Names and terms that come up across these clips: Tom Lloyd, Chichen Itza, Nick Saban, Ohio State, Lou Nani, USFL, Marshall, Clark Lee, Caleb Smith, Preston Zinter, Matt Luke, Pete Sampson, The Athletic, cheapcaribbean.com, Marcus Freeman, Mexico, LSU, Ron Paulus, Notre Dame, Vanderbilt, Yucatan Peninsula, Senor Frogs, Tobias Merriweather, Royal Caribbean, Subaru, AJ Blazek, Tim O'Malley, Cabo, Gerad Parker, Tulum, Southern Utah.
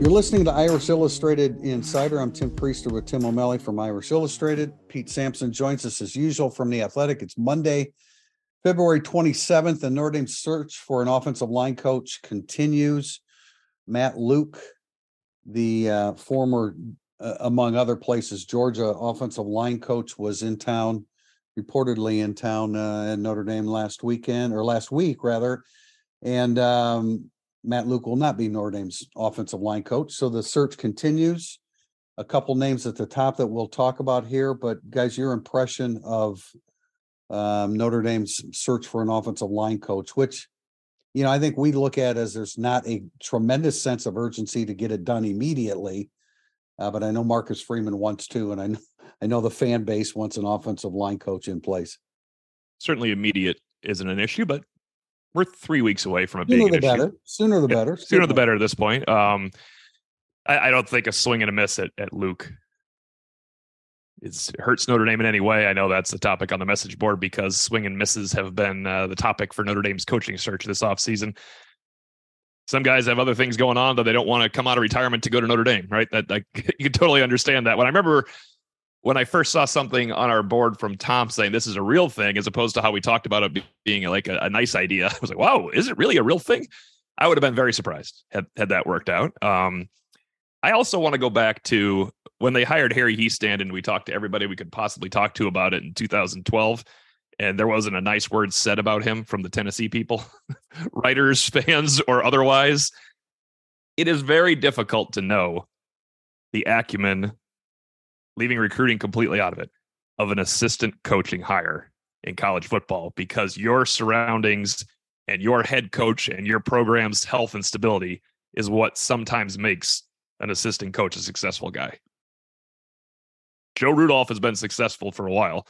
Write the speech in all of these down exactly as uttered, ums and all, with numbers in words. You're listening to Irish Illustrated Insider. I'm Tim Priester with Tim O'Malley from Irish Illustrated. Pete Sampson joins us as usual from The Athletic. It's Monday, February twenty-seventh, and Notre Dame's search for an offensive line coach continues. Matt Luke, the uh, former, uh, among other places, Georgia offensive line coach, was in town, reportedly in town uh, at Notre Dame last weekend, or last week, rather, and um Matt Luke will not be Notre Dame's offensive line coach. So the search continues. A couple names at the top that we'll talk about here, but guys, your impression of um, Notre Dame's search for an offensive line coach, which, you know, I think we look at as there's not a tremendous sense of urgency to get it done immediately. Uh, but I know Marcus Freeman wants to, and I know, I know the fan base wants an offensive line coach in place. Certainly immediate isn't an issue, but we're three weeks away from it being an issue. Sooner the better. Sooner the better at this point. Um, I, I don't think a swing and a miss at, at Luke is, hurts Notre Dame in any way. I know that's the topic on the message board because swing and misses have been uh, the topic for Notre Dame's coaching search this offseason. Some guys have other things going on that they don't want to come out of retirement to go to Notre Dame, right? That like, you can totally understand that. When I remember when I first saw something on our board from Tom saying this is a real thing, as opposed to how we talked about it being like a, a nice idea, I was like, wow, is it really a real thing? I would have been very surprised had, had that worked out. Um, I also want to go back to when they hired Harry Hiestand, and we talked to everybody we could possibly talk to about it in two thousand twelve. And there wasn't a nice word said about him from the Tennessee people, writers, fans, or otherwise. It is very difficult to know the acumen, leaving recruiting completely out of it, of an assistant coaching hire in college football, because your surroundings and your head coach and your program's health and stability is what sometimes makes an assistant coach a successful guy. Joe Rudolph has been successful for a while.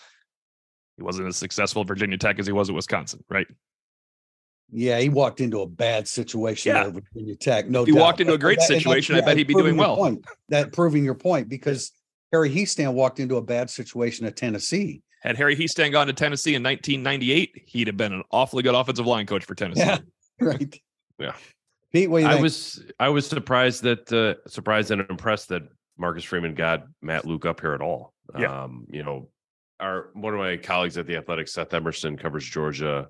He wasn't as successful at Virginia Tech as he was at Wisconsin, right? Yeah, he walked into a bad situation yeah. at Virginia Tech. No, if he doubt. walked into a great that, situation. That, yeah, I bet he'd be doing well. Point. That proving your point, because Harry Hiestand walked into a bad situation at Tennessee. Had Harry Hiestand gone to Tennessee in nineteen ninety-eight, he'd have been an awfully good offensive line coach for Tennessee. Yeah, right. Yeah. Pete, what do you think? I was I was surprised that uh, surprised and impressed that Marcus Freeman got Matt Luke up here at all. Yeah. Um, you know, our one of my colleagues at The Athletic, Seth Emerson, covers Georgia,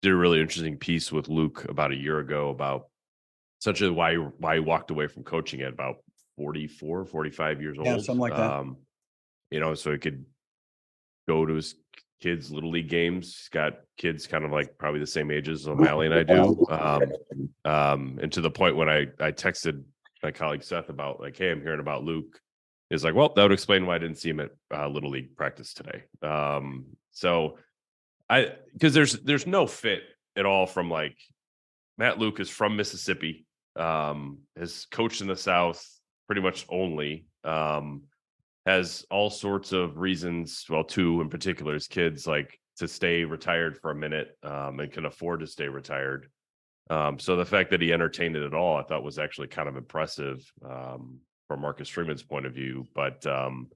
did a really interesting piece with Luke about a year ago about essentially why why he walked away from coaching at about forty-four, forty-five years old. Yeah, something like that. Um, you know, so he could go to his kids' Little League games. He's got kids kind of like probably the same age as O'Malley and I do. Um, um, and to the point when I, I texted my colleague Seth about like, hey, I'm hearing about Luke. He's like, well, that would explain why I didn't see him at uh, Little League practice today. Um, so I, because there's, there's no fit at all from like Matt Luke is from Mississippi, um, has coached in the South, pretty much only, um, has all sorts of reasons. Well, two in particular, his kids like to stay retired for a minute um, and can afford to stay retired. Um, so the fact that he entertained it at all, I thought was actually kind of impressive um, from Marcus Freeman's point of view. But um,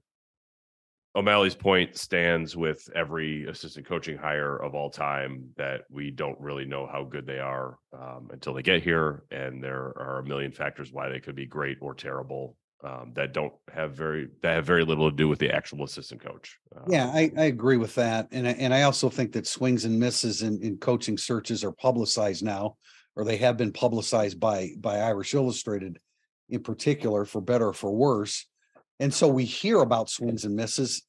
O'Malley's point stands with every assistant coaching hire of all time, that we don't really know how good they are um, until they get here. And there are a million factors why they could be great or terrible um, that don't have very, that have very little to do with the actual assistant coach. Um, yeah, I, I agree with that. And I, and I also think that swings and misses in, in coaching searches are publicized now, or they have been publicized by, by Irish Illustrated in particular, for better or for worse. And so we hear about swings and misses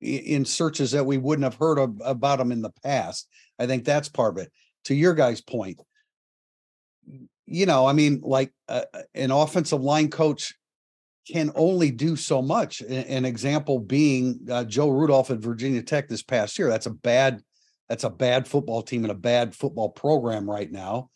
in searches that we wouldn't have heard of, about them in the past. I think that's part of it. To your guys' point, you know, I mean, like uh, an offensive line coach can only do so much. An example being uh, Joe Rudolph at Virginia Tech this past year. That's a bad That's a bad football team and a bad football program right now.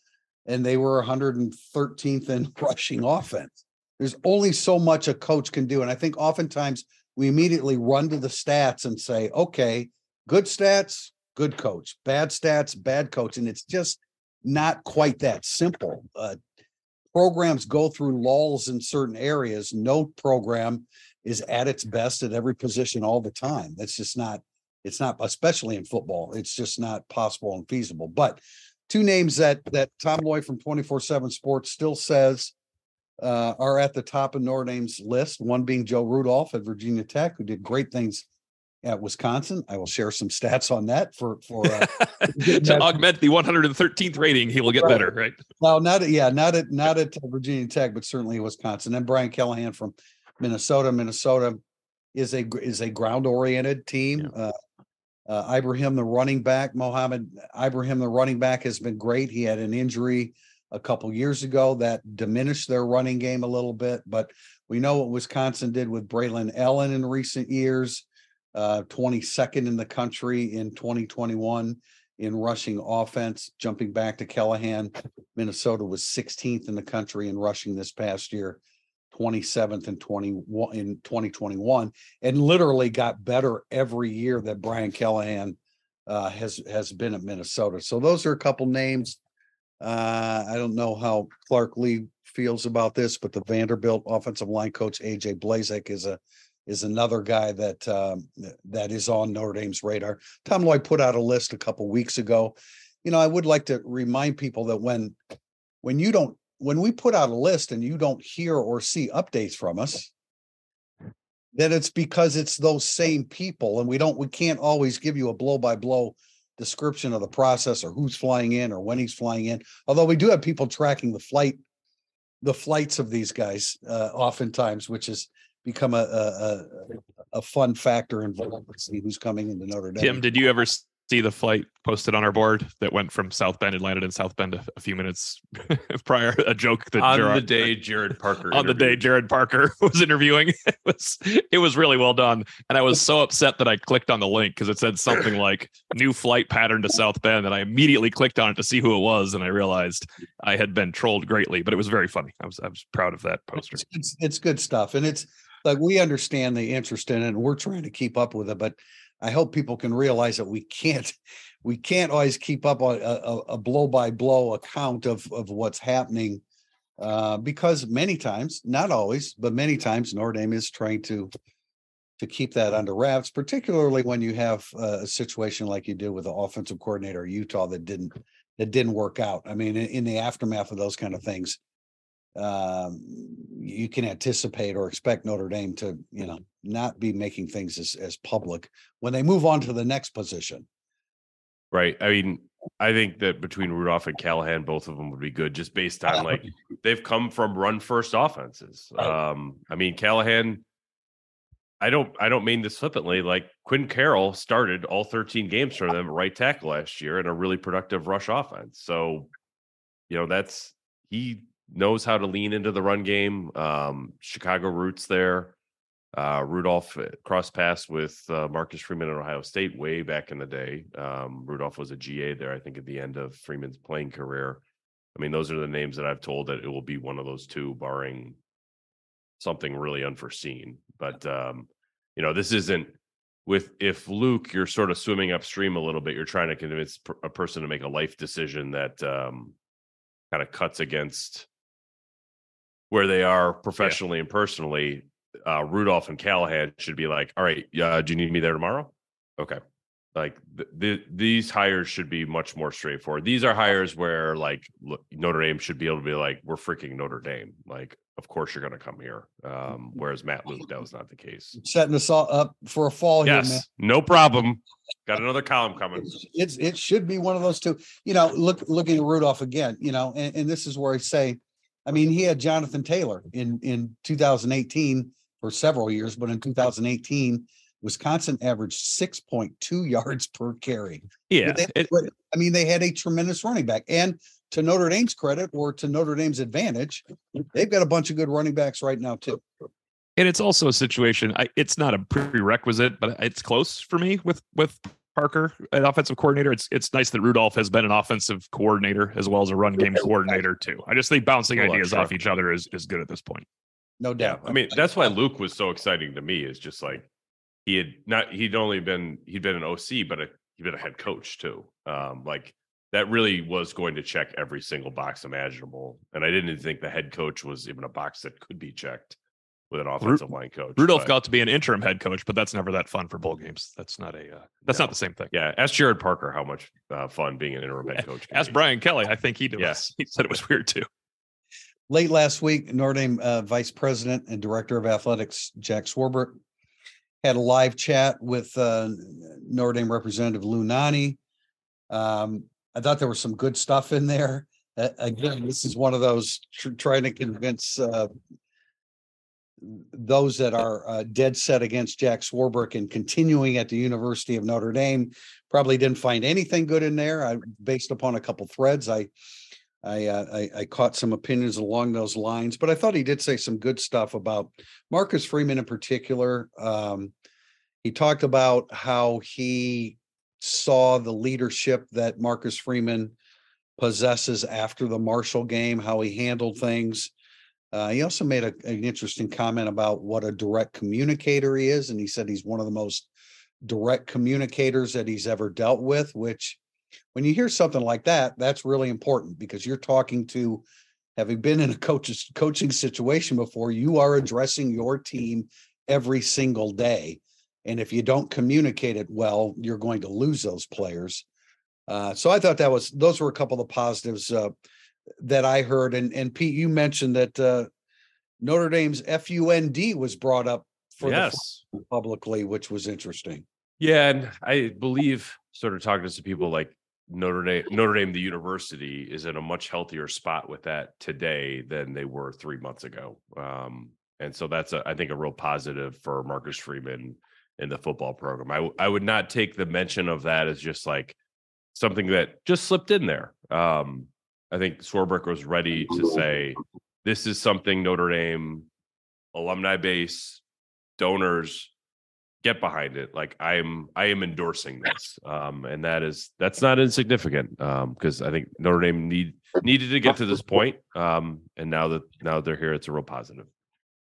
And they were one hundred thirteenth in rushing offense. There's only so much a coach can do. And I think oftentimes we immediately run to the stats and say, okay, good stats, good coach, bad stats, bad coach. And it's just not quite that simple. Uh, programs go through lulls in certain areas. No program is at its best at every position all the time. That's just not, it's not, especially in football, it's just not possible and feasible. But two names that that Tom Lloyd from twenty-four seven Sports still says uh, are at the top of Notre Dame's list, one being Joe Rudolph at Virginia Tech, who did great things at Wisconsin. I will share some stats on that for for uh, to that. Augment the one hundred thirteenth rating. He will get right. better, right? Well, not at, yeah, not at not at Virginia Tech, but certainly Wisconsin. And Brian Callahan from Minnesota. Minnesota is a is a ground-oriented team. Yeah. Uh, Uh, Ibrahim, the running back, Mohammed Ibrahim, the running back, has been great. He had an injury a couple years ago that diminished their running game a little bit, but we know what Wisconsin did with Braylon Allen in recent years, uh, twenty-second in the country in twenty twenty-one in rushing offense. Jumping back to Callahan, Minnesota was sixteenth in the country in rushing this past year, twenty-seventh and twenty-one in twenty twenty-one, and literally got better every year that Brian Callahan uh, has has been at Minnesota. So those are a couple names. Uh, I don't know how Clark Lee feels about this, but the Vanderbilt offensive line coach A J Blazek is a is another guy that um, that is on Notre Dame's radar. Tom Lloyd put out a list a couple weeks ago. You know, I would like to remind people that when when you don't. When we put out a list and you don't hear or see updates from us, then it's because it's those same people, and we don't, we can't always give you a blow by blow description of the process or who's flying in or when he's flying in. Although we do have people tracking the flight, the flights of these guys uh, oftentimes, which has become a, a, a fun factor involved to see who's coming into Notre Dame. Tim, did you ever see the flight posted on our board that went from South Bend and landed in South Bend a, a few minutes prior? A joke that on Gerard, the day Gerad Parker on interviewed. the day Gerad Parker was interviewing. It was it was really well done, and I was so upset that I clicked on the link because it said something like "new flight pattern to South Bend," and I immediately clicked on it to see who it was, and I realized I had been trolled greatly. But it was very funny. I was I was proud of that poster. It's, it's, it's good stuff, and it's like we understand the interest in it, and we're trying to keep up with it, but I hope people can realize that we can't, we can't always keep up on a, a blow by blow account of, of what's happening uh, because many times, not always, but many times Notre Dame is trying to, to keep that under wraps, particularly when you have a situation like you did with the offensive coordinator at Utah that didn't, that didn't work out. I mean, in, in the aftermath of those kind of things, um, you can anticipate or expect Notre Dame to, you know, not be making things as, as public when they move on to the next position. Right. I mean, I think that between Rudolph and Callahan, both of them would be good just based on like they've come from run first offenses. Right. Um, I mean, Callahan, I don't, I don't mean this flippantly, like Quinn Carroll started all thirteen games for them at right tackle last year in a really productive rush offense. So, you know, that's, he knows how to lean into the run game. Um, Chicago roots there. Uh, Rudolph crossed paths with uh, Marcus Freeman at Ohio State way back in the day. Um, Rudolph was a G A there, I think, at the end of Freeman's playing career. I mean, those are the names that I've told that it will be one of those two, barring something really unforeseen. But, um, you know, this isn't with if Luke, you're sort of swimming upstream a little bit. You're trying to convince a person to make a life decision that um, kind of cuts against where they are professionally yeah. and personally. Uh, Rudolph and Callahan should be like, all right, uh, do you need me there tomorrow? Okay. Like th- th- these hires should be much more straightforward. These are hires where like look, Notre Dame should be able to be like, we're freaking Notre Dame. Like, of course you're going to come here. Um, whereas Matt Luke, that was not the case. Setting us all up for a fall. Yes, here, man. No problem. Got another column coming. It's, it's, it should be one of those two, you know, look, looking at Rudolph again, you know, and, and this is where I say, I mean, he had Jonathan Taylor in, in two thousand eighteen, for several years, but in two thousand eighteen, Wisconsin averaged six point two yards per carry. Yeah. They, it, I mean, they had a tremendous running back. And to Notre Dame's credit, or to Notre Dame's advantage, they've got a bunch of good running backs right now, too. And it's also a situation, I, it's not a prerequisite, but it's close for me with, with Parker, an offensive coordinator. It's it's nice that Rudolph has been an offensive coordinator as well as a run game coordinator too. I just think bouncing well, ideas sure. off each other is is good at this point. No doubt. I mean, that's why Luke was so exciting to me. Is just like he had not he'd only been he'd been an O C, but a, he'd been a head coach too. Um, like that really was going to check every single box imaginable. And I didn't even think the head coach was even a box that could be checked with an offensive Ru- line coach. Rudolph but. got to be an interim head coach, but that's never that fun for bowl games. That's not a, uh, that's no. not the same thing. Yeah. Ask Gerad Parker how much uh, fun being an interim head coach. Ask be. Brian Kelly. I think he did. Yes. He said it was weird too. Late last week, Notre Dame uh, Vice President and Director of Athletics, Jack Swarbrick, had a live chat with uh, Notre Dame Representative Lou Nani. Um, I thought there was some good stuff in there. Uh, again, this is one of those tr- trying to convince uh, those that are uh, dead set against Jack Swarbrick and continuing at the University of Notre Dame. Probably didn't find anything good in there. I, based upon a couple threads, I I, uh, I I caught some opinions along those lines, but I thought he did say some good stuff about Marcus Freeman in particular. Um, he talked about how he saw the leadership that Marcus Freeman possesses after the Marshall game, how he handled things. Uh, he also made a, an interesting comment about what a direct communicator he is. And he said he's one of the most direct communicators that he's ever dealt with, which when you hear something like that, that's really important because you're talking to, having been in a coach's coaching situation before, you are addressing your team every single day. And if you don't communicate it well, you're going to lose those players. Uh, so I thought that was, those were a couple of the positives uh, that I heard. And, and Pete, you mentioned that uh, Notre Dame's F U N D was brought up for yes. the publicly, which was interesting. Yeah. And I believe sort of talking to some people like Notre Dame, Notre Dame, the university is in a much healthier spot with that today than they were three months ago. Um, and so that's, a, I think, a real positive for Marcus Freeman in the football program. I, w- I would not take the mention of that as just like something that just slipped in there. Um, I think Swarbrick was ready to say, this is something Notre Dame alumni base donors get behind it. Like I'm, I am endorsing this. Um, and that is, that's not insignificant. Um, cause I think Notre Dame need needed to get to this point. Um, and now that now they're here, it's a real positive.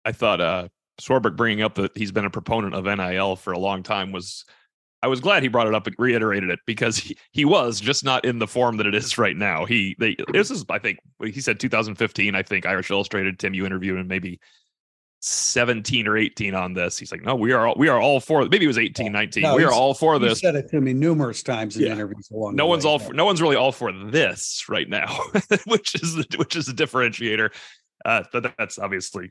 I thought, uh, Swarbrick bringing up that he's been a proponent of N I L for a long time was, I was glad he brought it up and reiterated it because he, he was just not in the form that it is right now. He, they, this is, I think he said two thousand fifteen, I think Irish Illustrated, Tim, you interviewed him maybe seventeen or eighteen on this. He's like, no, we are all, we are all for, maybe it was eighteen, nineteen. No, we are all for this. He said it to me numerous times in yeah. interviews. Along no the one's way. all, for, no one's really all for this right now, which is, the, which is a differentiator. Uh, but that's obviously,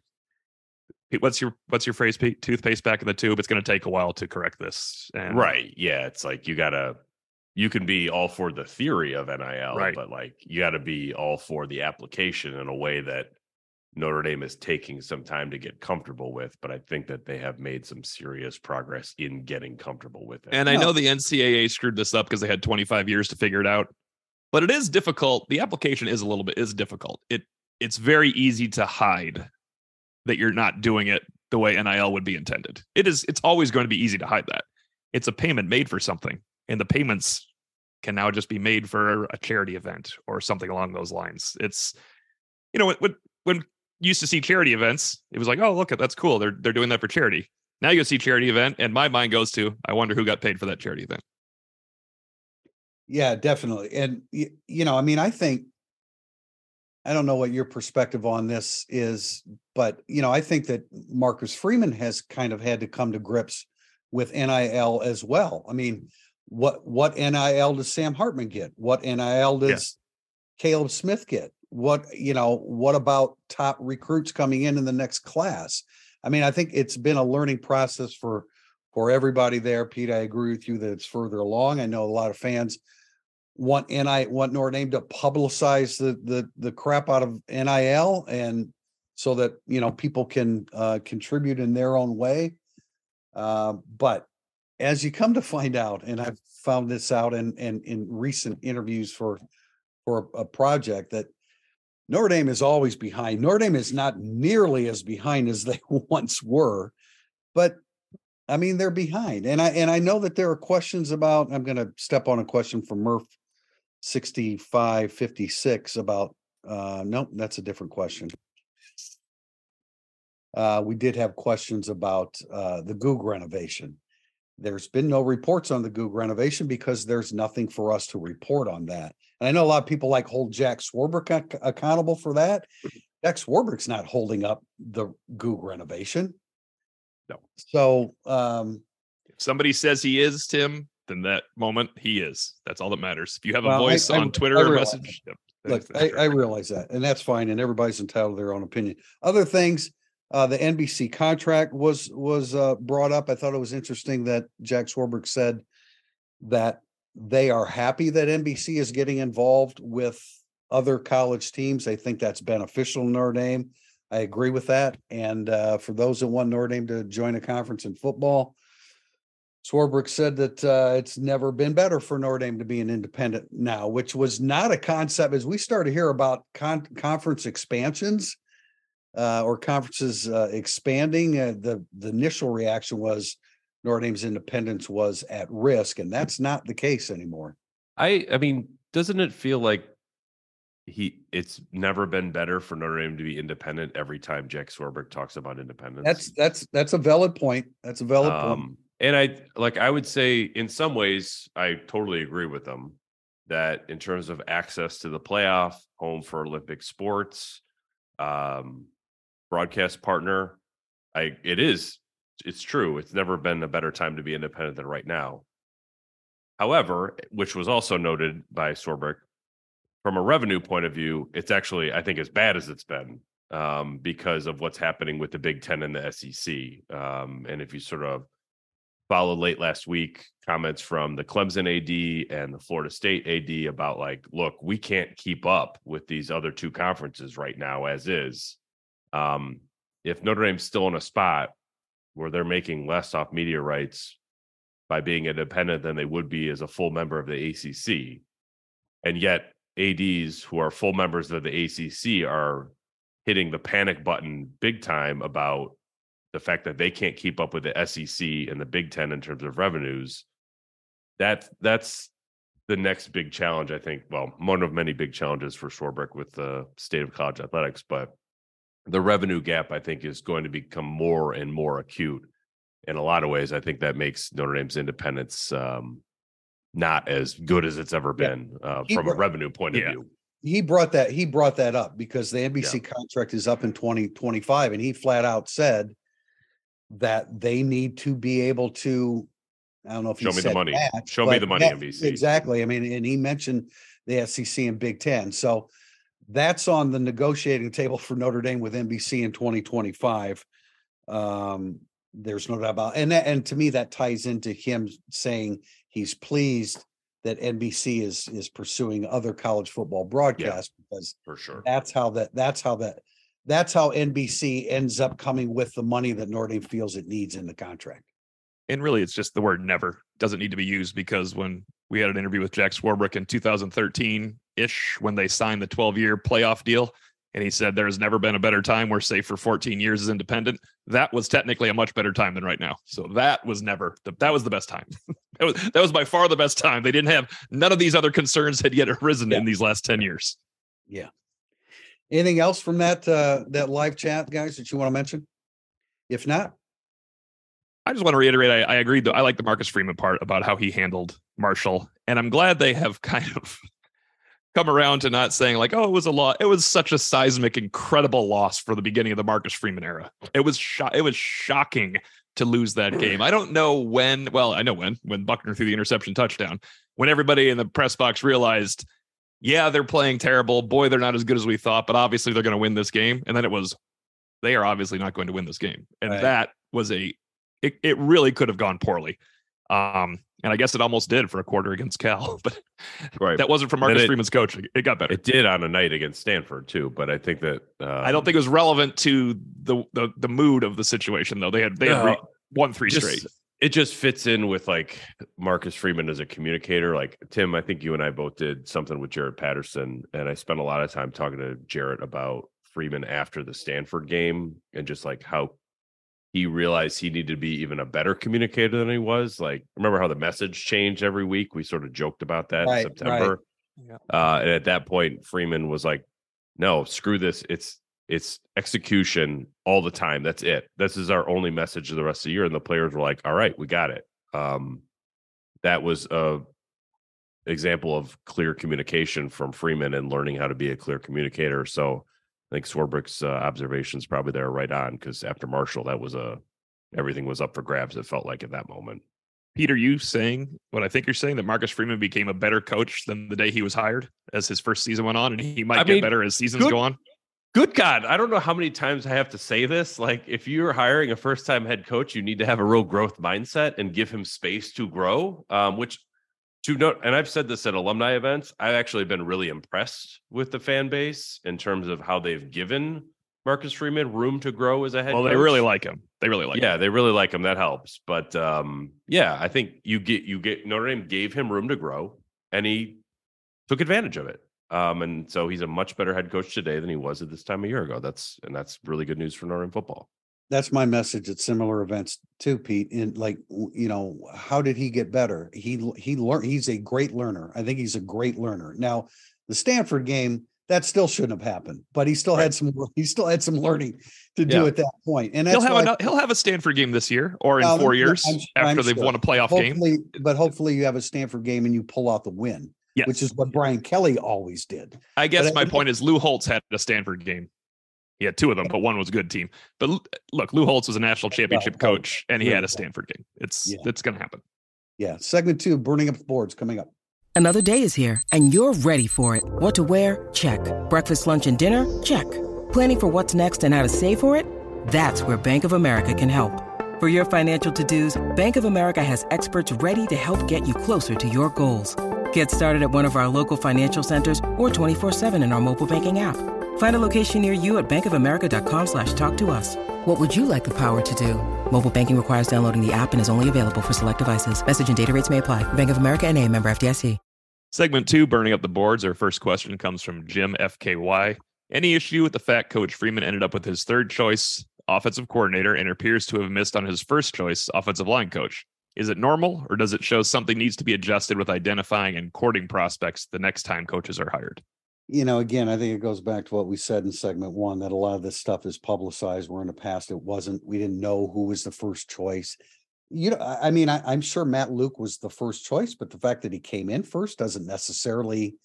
What's your what's your phrase, Pete? Toothpaste back in the tube. It's going to take a while to correct this. And right. Yeah. It's like you gotta. You can be all for the theory of N I L, right. but like you got to be all for the application in a way that Notre Dame is taking some time to get comfortable with. But I think that they have made some serious progress in getting comfortable with it. And I know the N C double A screwed this up because they had twenty-five years to figure it out. But it is difficult. The application is a little bit is difficult. It it's very easy to hide that you're not doing it the way N I L would be intended. It is, it's always going to be easy to hide that. It's a payment made for something, and the payments can now just be made for a charity event or something along those lines. It's, you know, when when you used to see charity events, it was like, oh, look, that's cool. They're they're doing that for charity. Now you see charity event, and my mind goes to, I wonder who got paid for that charity event. Yeah, definitely. And, you know, I mean, I think, I don't know what your perspective on this is, but, you know, I think that Marcus Freeman has kind of had to come to grips with N I L as well. I mean, what, what N I L does Sam Hartman get? What N I L does yeah. Caleb Smith get? What, you know, what about top recruits coming in in the next class? I mean, I think it's been a learning process for, for everybody there. Pete, I agree with you that it's further along. I know a lot of fans want N I want Notre Dame to publicize the the the crap out of N I L, and so that, you know, people can uh, contribute in their own way. Uh, but as you come to find out, and I've found this out in in, in recent interviews for for a, a project, that Notre Dame is always behind. Notre Dame is not nearly as behind as they once were, but I mean, they're behind. And I and I know that there are questions about, I'm going to step on a question from Murph sixty-five fifty-six about, uh, nope, that's a different question. Uh, we did have questions about uh, the Goog renovation. There's been no reports on the Goog renovation because there's nothing for us to report on that. And I know a lot of people like hold Jack Swarbrick ac- accountable for that. Jack Swarbrick's not holding up the Goog renovation. No. So um, if somebody says he is, Tim, then that moment he is. That's all that matters. If you have a well, voice I, on I, Twitter I or message. Yep, look, I, I realize that, and that's fine. And everybody's entitled to their own opinion. Other things, uh, the N B C contract was was uh, brought up. I thought it was interesting that Jack Swarbrick said that they are happy that N B C is getting involved with other college teams. They think that's beneficial to Notre Dame. I agree with that. And uh, for those that want Notre Dame to join a conference in football, Swarbrick said that uh, it's never been better for Notre Dame to be an independent now, which was not a concept. As we started to hear about con- conference expansions uh, or conferences uh, expanding, uh, the, the initial reaction was Notre Dame's independence was at risk, and that's not the case anymore. I, I mean, doesn't it feel like He, it's never been better for Notre Dame to be independent every time Jack Swarbrick talks about independence? That's that's that's a valid point. That's a valid um, point. And I like I would say in some ways I totally agree with them that in terms of access to the playoff, home for Olympic sports, um, broadcast partner, I it is it's true. It's never been a better time to be independent than right now. However, which was also noted by Swarbrick, from a revenue point of view, it's actually, I think, as bad as it's been um, because of what's happening with the Big Ten and the S E C. Um, and if you sort of follow late last week, comments from the Clemson A D and the Florida State A D about like, look, we can't keep up with these other two conferences right now as is. Um, if Notre Dame's still in a spot where they're making less off media rights by being independent than they would be as a full member of the A C C, and yet A Ds who are full members of the A C C are hitting the panic button big time about the fact that they can't keep up with the S E C and the Big Ten in terms of revenues. That that's the next big challenge, I think. Well, one of many big challenges for Swarbrick with the state of college athletics, but the revenue gap, I think, is going to become more and more acute in a lot of ways. I think that makes Notre Dame's independence um, not as good as it's ever been yeah. uh, from brought, a revenue point of yeah. view. He brought that he brought that up because the N B C yeah. contract is up in twenty twenty-five, and he flat out said that they need to be able to. I don't know if show he me said the money. That, show me the money, that, N B C. Exactly. I mean, and he mentioned the S E C and Big Ten, so that's on the negotiating table for Notre Dame with N B C in twenty twenty-five. Um, there's no doubt about, and that, and to me that ties into him saying he's pleased that N B C is is pursuing other college football broadcasts yeah, because for sure that's how that that's how that that's how N B C ends up coming with the money that Notre Dame feels it needs in the contract. And really, it's just the word never doesn't need to be used, because when we had an interview with Jack Swarbrick in two thousand thirteen ish, when they signed the twelve year playoff deal, and he said there has never been a better time. We're safe for fourteen years as independent. That was technically a much better time than right now. So that was never the, that was the best time. that was that was by far the best time. They didn't have none of these other concerns had yet arisen yeah. in these last ten years. Yeah. Anything else from that uh, that live chat, guys, that you want to mention? If not, I just want to reiterate. I, I agreed though. I like the Marcus Freeman part about how he handled Marshall, and I'm glad they have kind of come around to not saying like, oh, it was a lot. It was such a seismic, incredible loss for the beginning of the Marcus Freeman era. It was sho- it was shocking to lose that game. I don't know when. Well, I know when when Buckner threw the interception touchdown, when everybody in the press box realized, yeah, they're playing terrible. Boy, they're not as good as we thought, but obviously they're going to win this game. And then it was, they are obviously not going to win this game. And right. that was a it, it really could have gone poorly. Um, and I guess it almost did for a quarter against Cal, but right. that wasn't from Marcus it, Freeman's coaching. It got better. It did on a night against Stanford too, but I think that um, I don't think it was relevant to the the, the mood of the situation though. They had they no, had re- won three just, straight. It just fits in with like Marcus Freeman as a communicator. Like Tim, I think you and I both did something with Gerad Patterson, and I spent a lot of time talking to Gerad about Freeman after the Stanford game and just like how he realized he needed to be even a better communicator than he was. Like, remember how the message changed every week? We sort of joked about that right, in September. Right. Yeah. Uh, and at that point, Freeman was like, no, screw this. It's it's execution all the time. That's it. This is our only message of the rest of the year. And the players were like, all right, we got it. Um, that was a example of clear communication from Freeman and learning how to be a clear communicator. So I think Swarbrick's uh, observations probably there right on, because after Marshall, that was a everything was up for grabs. It felt like at that moment. Peter, you saying what I think you're saying, that Marcus Freeman became a better coach than the day he was hired as his first season went on, and he might I get mean, better as seasons good, go on. Good God, I don't know how many times I have to say this. Like, if you're hiring a first-time head coach, you need to have a real growth mindset and give him space to grow, um, which to note, and I've said this at alumni events, I've actually been really impressed with the fan base in terms of how they've given Marcus Freeman room to grow as a head coach. Well, they really like him. They really like him. Yeah, they really like him. That helps. But um, yeah, I think you get you get Notre Dame gave him room to grow, and he took advantage of it. Um, and so he's a much better head coach today than he was at this time a year ago. That's and that's really good news for Notre Dame football. That's my message at similar events too, Pete. And like, you know, how did he get better? He, he learned, he's a great learner. I think he's a great learner. Now the Stanford game, that still shouldn't have happened, but he still right. had some, he still had some learning to do yeah. at that point. And that's he'll have, a, he'll have a Stanford game this year or in um, four years I'm, after I'm they've still. won a playoff hopefully, game. But hopefully you have a Stanford game and you pull out the win, yes. which is what Brian Kelly always did. I guess but my I, point is Lou Holtz had a Stanford game. He had two of them, but one was a good team. But look, Lou Holtz was a national championship coach, and he had a Stanford game. It's yeah. it's going to happen. Yeah. Segment two, burning up the boards, coming up. Another day is here, and you're ready for it. What to wear? Check. Breakfast, lunch, and dinner? Check. Planning for what's next and how to save for it? That's where Bank of America can help. For your financial to-dos, Bank of America has experts ready to help get you closer to your goals. Get started at one of our local financial centers or twenty-four seven in our mobile banking app. Find a location near you at bankofamerica.com slash talk to us. What would you like the power to do? Mobile banking requires downloading the app and is only available for select devices. Message and data rates may apply. Bank of America N A, member F D I C. Segment two, burning up the boards. Our first question comes from Jim F K Y. Any issue with the fact Coach Freeman ended up with his third choice offensive coordinator and appears to have missed on his first choice offensive line coach? Is it normal, or does it show something needs to be adjusted with identifying and courting prospects the next time coaches are hired? You know, again, I think it goes back to what we said in segment one, that a lot of this stuff is publicized, where in the past it wasn't. We didn't know who was the first choice. You know, I mean, I, I'm sure Matt Luke was the first choice, but the fact that he came in first doesn't necessarily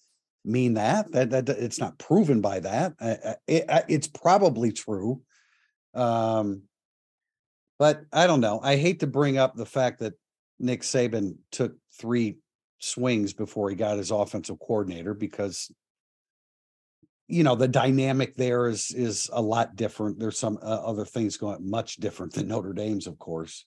mean that. That, that, that it's not proven by that. I, I, it, I, it's probably true. Um, but I don't know. I hate to bring up the fact that Nick Saban took three swings before he got his offensive coordinator, because you know, the dynamic there is is a lot different. There's some uh, other things going much different than Notre Dame's, of course.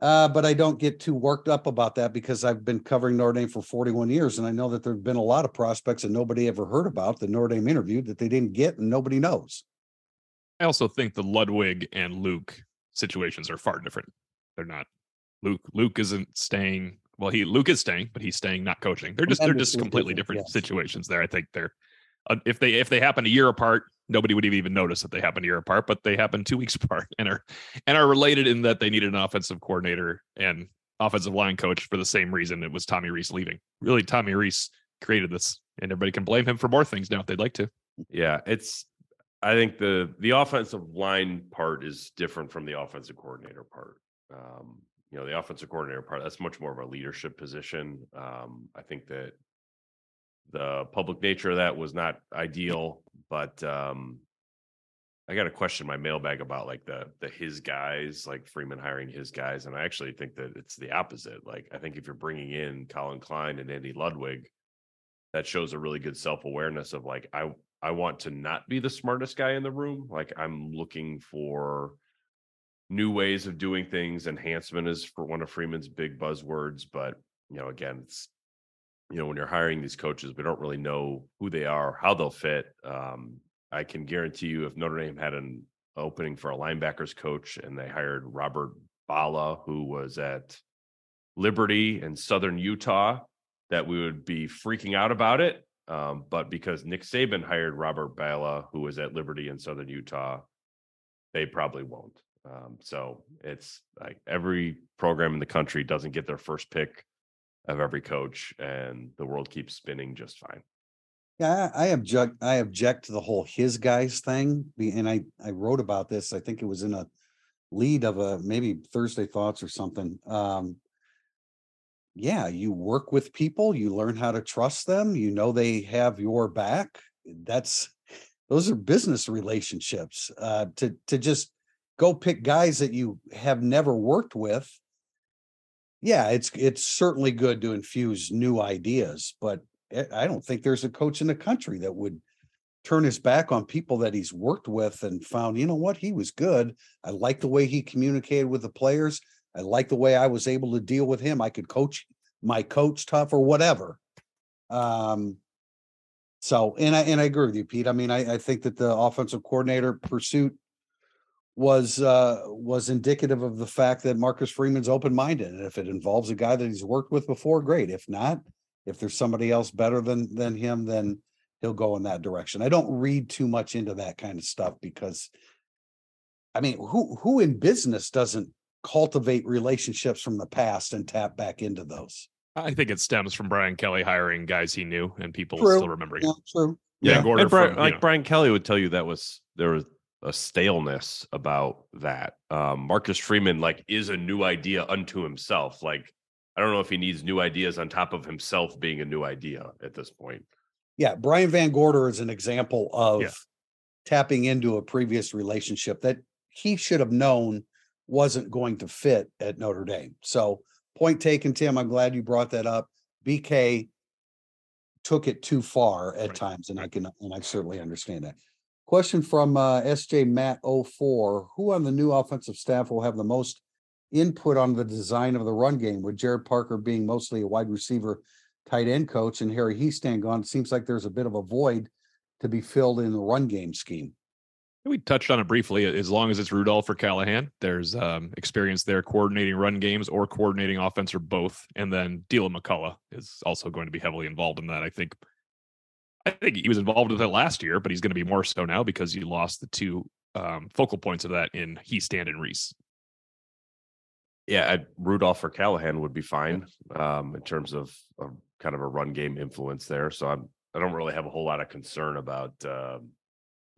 Uh, but I don't get too worked up about that, because I've been covering Notre Dame for forty-one years, and I know that there have been a lot of prospects that nobody ever heard about that Notre Dame interviewed that they didn't get, and nobody knows. I also think the Ludwig and Luke situations are far different. They're not. Luke Luke isn't staying. Well, he Luke is staying, but he's staying, not coaching. They're just they're just completely different yes. situations there. I think they're. Uh, if they if they happen a year apart, nobody would have even noticed that they happen a year apart, but they happen two weeks apart and are and are related in that they needed an offensive coordinator and offensive line coach for the same reason. It was Tommy Rees leaving. Really, Tommy Rees created this, and everybody can blame him for more things now if they'd like to. Yeah, it's I think the the offensive line part is different from the offensive coordinator part. Um, you know, the offensive coordinator part, that's much more of a leadership position. Um, I think that the public nature of that was not ideal, but um, I got a question in my mailbag about like the the his guys, like Freeman hiring his guys, and I actually think that it's the opposite. Like, I think if you're bringing in Colin Klein and Andy Ludwig, that shows a really good self-awareness of like, I I want to not be the smartest guy in the room. Like, I'm looking for new ways of doing things. Enhancement is for one of Freeman's big buzzwords, but you know, again, it's you know, when you're hiring these coaches, we don't really know who they are, how they'll fit. Um, I can guarantee you, if Notre Dame had an opening for a linebackers coach and they hired Robert Bala, who was at Liberty and Southern Utah, that we would be freaking out about it. Um, but because Nick Saban hired Robert Bala, who was at Liberty and Southern Utah, they probably won't. Um, so it's like every program in the country doesn't get their first pick of every coach, and the world keeps spinning just fine. Yeah, I, I object. I object to the whole his guys thing. And I, I wrote about this. I think it was in a lead of a maybe Thursday Thoughts or something. Um, yeah, you work with people, you learn how to trust them. You know, they have your back. That's, those are business relationships. Uh, to, to just go pick guys that you have never worked with. Yeah, it's, it's certainly good to infuse new ideas, but I don't think there's a coach in the country that would turn his back on people that he's worked with and found, you know what, he was good. I like the way he communicated with the players. I like the way I was able to deal with him. I could coach my coach tough or whatever. Um, so, and I, and I agree with you, Pete. I mean, I, I think that the offensive coordinator pursuit was, uh, was indicative of the fact that Marcus Freeman's open-minded. And if it involves a guy that he's worked with before, great. If not, if there's somebody else better than than him, then he'll go in that direction. I don't read too much into that kind of stuff because, I mean, who who in business doesn't cultivate relationships from the past and tap back into those? I think it stems from Brian Kelly hiring guys he knew and people true. still remember him. Yeah, true. Yeah, yeah. Gordon. Brian, from, like know. Brian Kelly would tell you that was there was a staleness about that. Um, Marcus Freeman like is a new idea unto himself, like. I don't know if he needs new ideas on top of himself being a new idea at this point. Yeah. Brian Van Gorder is an example of yeah. tapping into a previous relationship that he should have known wasn't going to fit at Notre Dame. So point taken, Tim, I'm glad you brought that up. B K took it too far at right. times. And I can, and I certainly understand that. Question from uh, S J Matt oh four, who on the new offensive staff will have the most input on the design of the run game, with Gerad Parker being mostly a wide receiver tight end coach and Harry Hiestand gone? Seems like there's a bit of a void to be filled in the run game scheme. We touched on it briefly. As long as it's Rudolph or Callahan, there's um, experience there coordinating run games or coordinating offense or both. And then Dylan McCullough is also going to be heavily involved in that. I think, I think he was involved with it last year, but he's going to be more so now because you lost the two um, focal points of that in Hiestand and Reese. Yeah, I'd, Rudolph or Callahan would be fine um, in terms of, of kind of a run game influence there. So I'm, I don't really have a whole lot of concern about uh,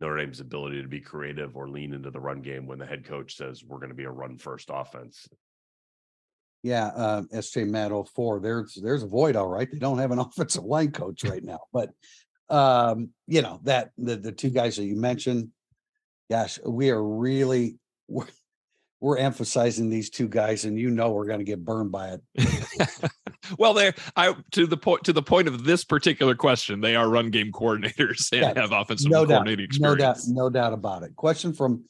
Notre Dame's ability to be creative or lean into the run game when the head coach says we're going to be a run-first offense. Yeah, uh, S J Matt oh four, there's, there's a void, all right. They don't have an offensive line coach right now. But, um, you know, that the, the two guys that you mentioned, gosh, we are really – we're emphasizing these two guys, and you know we're going to get burned by it. Well, there, I to the point to the point of this particular question, they are run game coordinators and yeah, have offensive no coordinating doubt, experience. No doubt, no doubt about it. Question from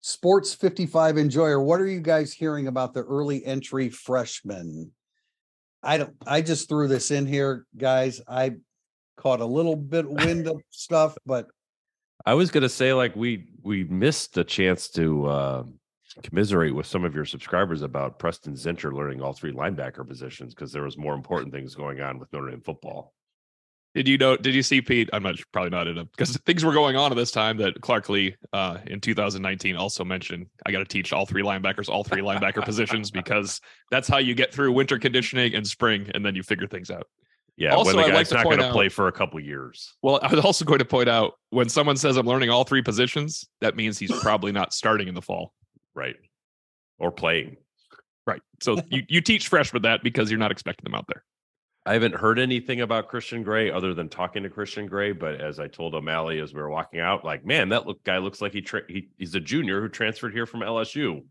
Sports fifty-five Enjoyer: what are you guys hearing about the early entry freshmen? I don't. I just threw this in here, guys. I caught a little bit wind of stuff, but I was going to say like we we missed a chance to. Uh, commiserate with some of your subscribers about Preston Zinter learning all three linebacker positions because there was more important things going on with Notre Dame football. Did you know, did you see, Pete? I'm not probably not in it because things were going on at this time that Clark Lee uh, in two thousand nineteen also mentioned, I got to teach all three linebackers, all three linebacker positions, because that's how you get through winter conditioning and spring. And then you figure things out. Yeah, also, when the guy's like not going to play for a couple years. Well, I was also going to point out when someone says I'm learning all three positions, that means he's probably not starting in the fall. Right. Or playing. Right. So you, you teach freshmen that because you're not expecting them out there. I haven't heard anything about Christian Gray other than talking to Christian Gray. But as I told O'Malley as we were walking out, like, man, that look, guy looks like he, tra- he he's a junior who transferred here from L S U.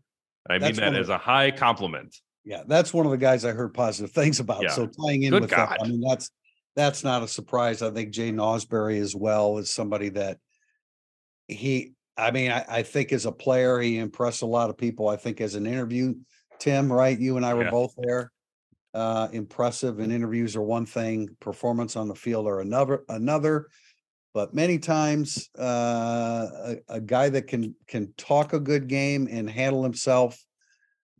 I that's mean that as a high compliment. Yeah, that's one of the guys I heard positive things about. Yeah. So tying in Good with God. that, I mean, that's that's not a surprise. I think Jay Nosberry as well is somebody that he – I mean, I, I think as a player, he impressed a lot of people. I think as an interview, Tim, right? You and I were yeah. both there. Uh, impressive, and interviews are one thing. Performance on the field are another. Another, but many times, uh, a, a guy that can can talk a good game and handle himself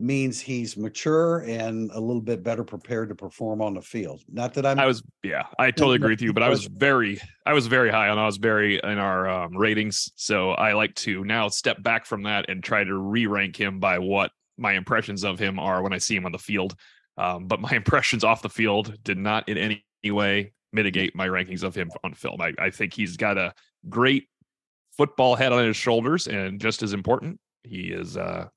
means he's mature and a little bit better prepared to perform on the field. Not that I'm, I was, yeah, I totally agree with you, but I was very, I was very high on Osbury in our um, ratings. So I like to now step back from that and try to re-rank him by what my impressions of him are when I see him on the field. Um, but my impressions off the field did not in any way mitigate my rankings of him on film. I, I think he's got a great football head on his shoulders, and just as important, he is, uh,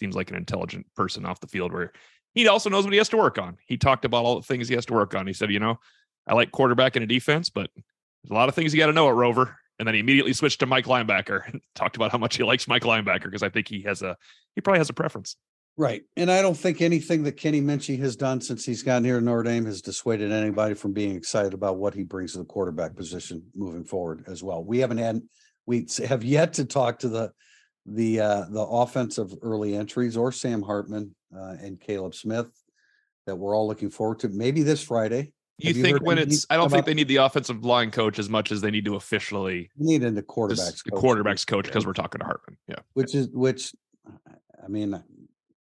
seems like an intelligent person off the field, where he also knows what he has to work on. He talked about all the things he has to work on. He said, you know, I like quarterback and a defense, but there's a lot of things you got to know at Rover. And then he immediately switched to Mike Linebacker and talked about how much he likes Mike Linebacker, because I think he has a, he probably has a preference. Right. And I don't think anything that Kenny Minchie has done since he's gotten here at Notre Dame has dissuaded anybody from being excited about what he brings to the quarterback position moving forward as well. We haven't had, we have yet to talk to the, the uh the offensive early entries or Sam Hartman uh, and Caleb Smith that we're all looking forward to. Maybe this Friday. You Have think you when it's I don't about, think they need the offensive line coach as much as they need to officially need in the quarterbacks coach. quarterbacks coach because yeah. we're talking to Hartman. Yeah. Which is which I mean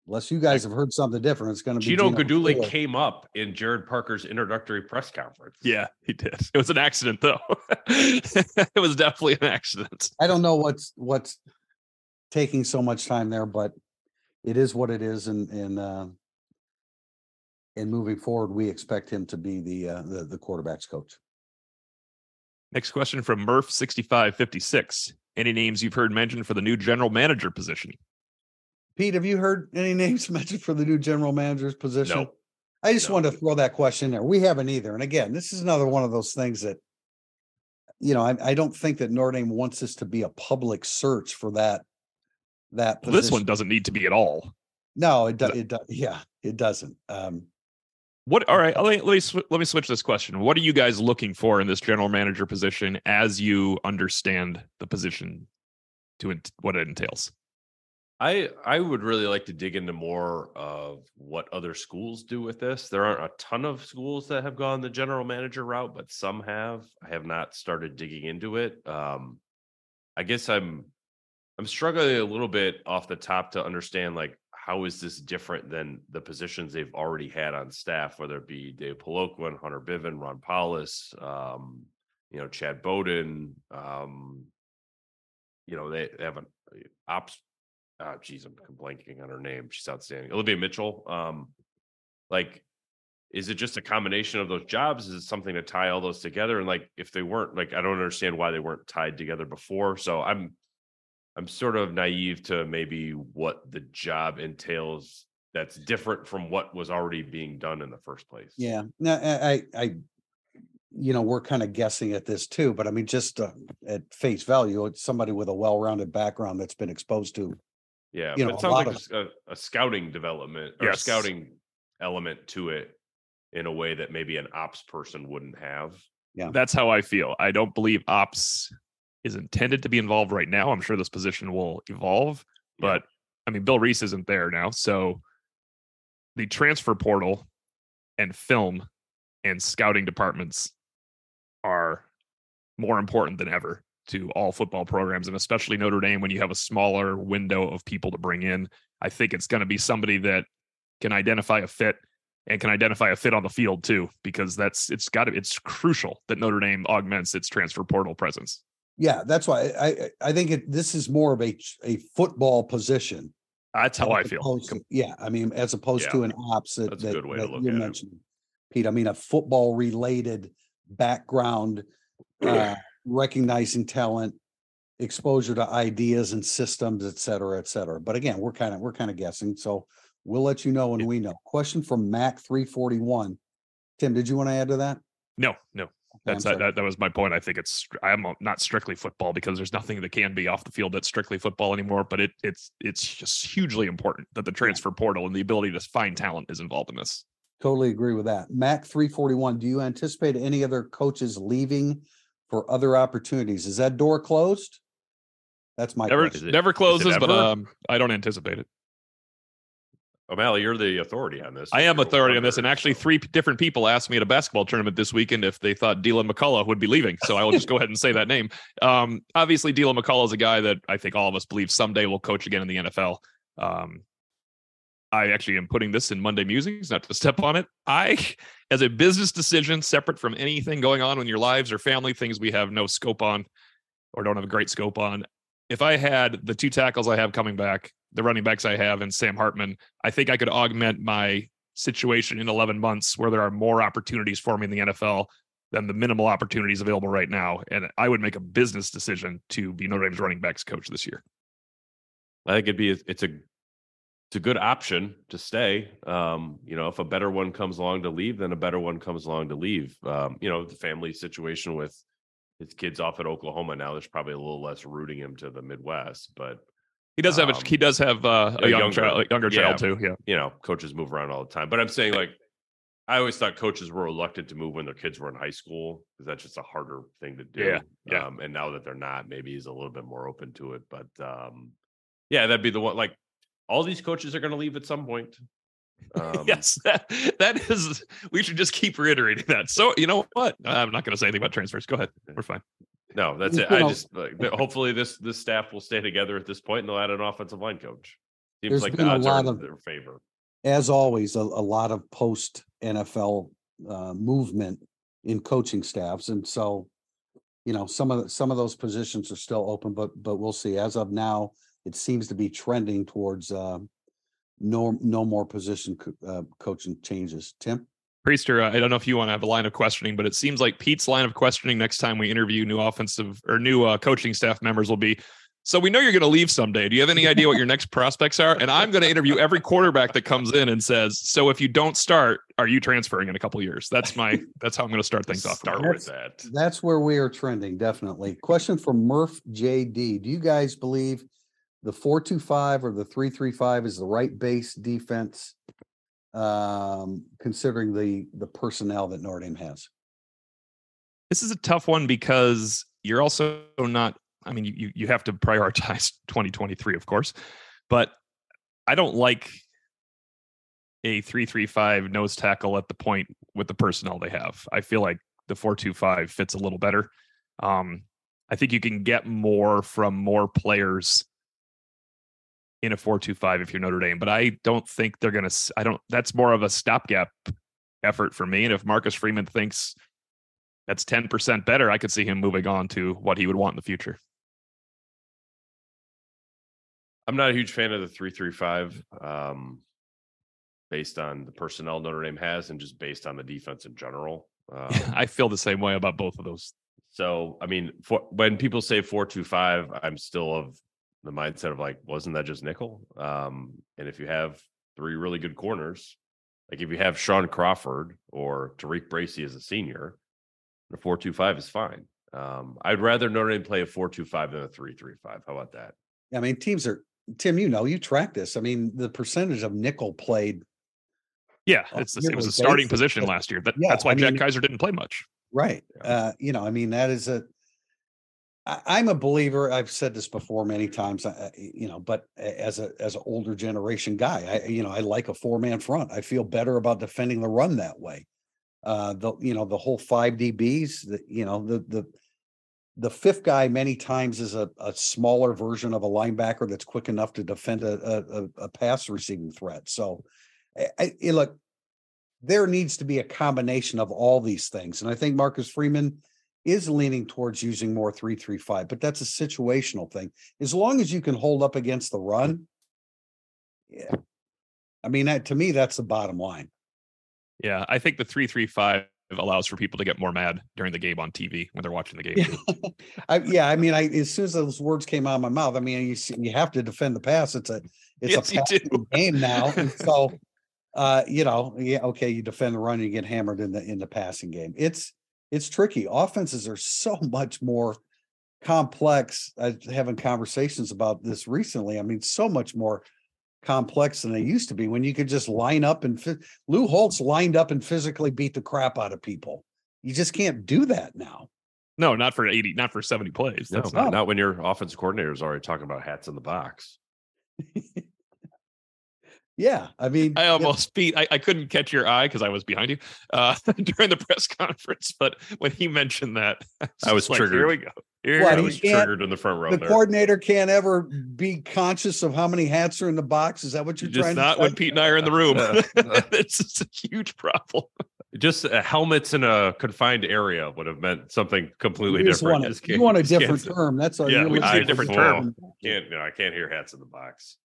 unless you guys have heard something different, it's going to be. Geno Gaduli came up in Gerad Parker's introductory press conference. Yeah, he did. It was an accident, though. It was definitely an accident. I don't know what's what's taking so much time there, but it is what it is. And and uh, and moving forward, we expect him to be the uh, the, the quarterbacks coach. Next question from Murph sixty-five fifty-six. Any names you've heard mentioned for the new general manager position? Pete, have you heard any names mentioned for the new general manager's position? No. I just no. wanted to throw that question in there. We haven't either. And again, this is another one of those things that, you know, I, I don't think that Notre Dame wants this to be a public search for that. That well, this one doesn't need to be at all. No, it does. It do- yeah, it doesn't. Um, what? All right. Let me, let me, sw- let me switch this question. What are you guys looking for in this general manager position as you understand the position to ent- what it entails? I I would really like to dig into more of what other schools do with this. There aren't a ton of schools that have gone the general manager route, but some have. I have not started digging into it. Um, I guess I'm I'm struggling a little bit off the top to understand, like, how is this different than the positions they've already had on staff, whether it be Dave Poloquin, Hunter Bivin, Ron Paulus, um, you know, Chad Bowden. Um, you know, they, they have an ops. Oh, geez, I'm blanking on her name. She's outstanding. Olivia Mitchell. Um, like, is it just a combination of those jobs? Is it something to tie all those together? And like, if they weren't, like, I don't understand why they weren't tied together before. So I'm, I'm sort of naive to maybe what the job entails that's different from what was already being done in the first place. Yeah. No, I, I, you know, we're kind of guessing at this too, but I mean, just uh, at face value, it's somebody with a well-rounded background that's been exposed to. Yeah, you but know, it sounds like of, a, a scouting development or yes. scouting element to it in a way that maybe an ops person wouldn't have. Yeah, that's how I feel. I don't believe ops is intended to be involved right now. I'm sure this position will evolve, but yeah. I mean, Bill Reese isn't there now. So the transfer portal and film and scouting departments are more important than ever to all football programs, and especially Notre Dame when you have a smaller window of people to bring in. I think it's going to be somebody that can identify a fit and can identify a fit on the field too, because that's, it's got to, it's crucial that Notre Dame augments its transfer portal presence. Yeah. That's why I, I think it, this is more of a, a football position. That's how I feel. To, yeah. I mean, as opposed yeah. to an ops that, that's that, a good way that to look you at mentioned, it. Pete, I mean, a football related background, uh, recognizing talent, exposure to ideas and systems, et cetera, et cetera. But again, we're kind of, we're kind of guessing. So we'll let you know when we know. Question from Mac three forty-one. Tim, did you want to add to that? No, no, that's, that, that, that was my point. I think it's, I'm not strictly football because there's nothing that can be off the field that's strictly football anymore, but it it's, it's just hugely important that the transfer portal and the ability to find talent is involved in this. Totally agree with that. Mac three forty-one. Do you anticipate any other coaches leaving for other opportunities? Is that door closed? That's my never, question. It, never closes, but um, I don't anticipate it. O'Malley, you're the authority on this. I am authority on this, and actually three different people asked me at a basketball tournament this weekend if they thought Dylan McCullough would be leaving, so I will just go ahead and say that name. Um, obviously, Dylan McCullough is a guy that I think all of us believe someday will coach again in the N F L. Um, I actually am putting this in Monday Musings, not to step on it. I, as a business decision, separate from anything going on in your lives or family, things we have no scope on or don't have a great scope on. If I had the two tackles I have coming back, the running backs I have, and Sam Hartman, I think I could augment my situation in eleven months where there are more opportunities for me in the N F L than the minimal opportunities available right now. And I would make a business decision to be Notre Dame's running backs coach this year. I think it'd be, it's a, It's a good option to stay. Um, you know, if a better one comes along to leave, then a better one comes along to leave. Um, you know, the family situation with his kids off at Oklahoma now, there's probably a little less rooting him to the Midwest, but he does um, have a, he does have uh, a, a young younger, child, younger yeah, child too. Yeah, you know, coaches move around all the time. But I'm saying, like, I always thought coaches were reluctant to move when their kids were in high school because that's just a harder thing to do. Yeah, yeah. Um, and now that they're not, maybe he's a little bit more open to it. But um, yeah, that'd be the one. Like, all these coaches are going to leave at some point. Um, yes, that, that is, we should just keep reiterating that. So, you know what? I'm not going to say anything about transfers. Go ahead. We're fine. No, that's it. I just, like, hopefully this, this staff will stay together at this point and they'll add an offensive line coach. Seems There's like the odds are in their favor. As always, a, a lot of post N F L uh, movement in coaching staffs. And so, you know, some of the, some of those positions are still open, but, but we'll see. As of now, it seems to be trending towards uh, no no more position co- uh, coaching changes. Tim? Priester, uh, I don't know if you want to have a line of questioning, but it seems like Pete's line of questioning next time we interview new offensive or new uh, coaching staff members will be, so we know you're going to leave someday. Do you have any idea what your next prospects are? And I'm going to interview every quarterback that comes in and says, so if you don't start, are you transferring in a couple of years? That's my, that's how I'm going to start things off. Start with that. That's where we are trending, definitely. Question from Murph J D. Do you guys believe the four two five or the three three five is the right base defense, um, considering the the personnel that Notre Dame has? This is a tough one because you're also not, I mean, you you have to prioritize twenty twenty-three, of course, but I don't like a three three five nose tackle at the point with the personnel they have. I feel like the four two five fits a little better. Um, I think you can get more from more players in a four two five if you're Notre Dame, but I don't think they're going to, I don't, that's more of a stopgap effort for me. And if Marcus Freeman thinks that's ten percent better, I could see him moving on to what he would want in the future. I'm not a huge fan of the three three five um, based on the personnel Notre Dame has and just based on the defense in general. Um, I feel the same way about both of those. So, I mean, for, when people say four two five, I'm still of the mindset of like, wasn't that just nickel? Um, and if you have three really good corners, like if you have Sean Crawford or Tariq Bracey as a senior, the four two five is fine. Um, I'd rather Notre Dame play a four two five than a three three five. How about that? I mean, teams are, Tim, you know, you track this. I mean, the percentage of nickel played. Yeah, it's the, it was a starting basis. position last year. That, yeah, that's why I Jack mean, Kaiser didn't play much. Right. Yeah. Uh, you know, I mean, that is a, I'm a believer. I've said this before many times, you know, but as a as an older generation guy, I you know I like a four man front. I feel better about defending the run that way. Uh, the you know the whole five D Bs. The, you know the the the fifth guy many times is a, a smaller version of a linebacker that's quick enough to defend a a, a pass receiving threat. So, I, I, look, there needs to be a combination of all these things, and I think Marcus Freeman is leaning towards using more three three five, but that's a situational thing. As long as you can hold up against the run, yeah. I mean, that, to me, that's the bottom line. Yeah, I think the three three five allows for people to get more mad during the game on T V when they're watching the game. Yeah, I, yeah, I mean, I, as soon as those words came out of my mouth, I mean, you you have to defend the pass. It's a it's yes, a passing game now, and so uh, you know, yeah, okay, you defend the run, and you get hammered in the in the passing game. It's It's tricky. Offenses are so much more complex. I'm having conversations about this recently. I mean, so much more complex than they used to be when you could just line up and – Lou Holtz lined up and physically beat the crap out of people. You just can't do that now. No, not for eighty, not for seventy plays. That's no, not, not when your offense coordinator is already talking about hats in the box. Yeah, I mean, I almost yeah. beat. I, I couldn't catch your eye because I was behind you uh, during the press conference. But when he mentioned that, I was, I was like, triggered. Here we go. You're what, always triggered in the front row. The there. Coordinator can't ever be conscious of how many hats are in the box. Is that what you're, you're trying to say? Just not when Pete and I are in the room. It's just a huge problem. Just uh, helmets in a confined area would have meant something completely you different. Want a, you want a different term. That's all. Yeah, we need a different term. Can't, no, I can't hear hats in the box.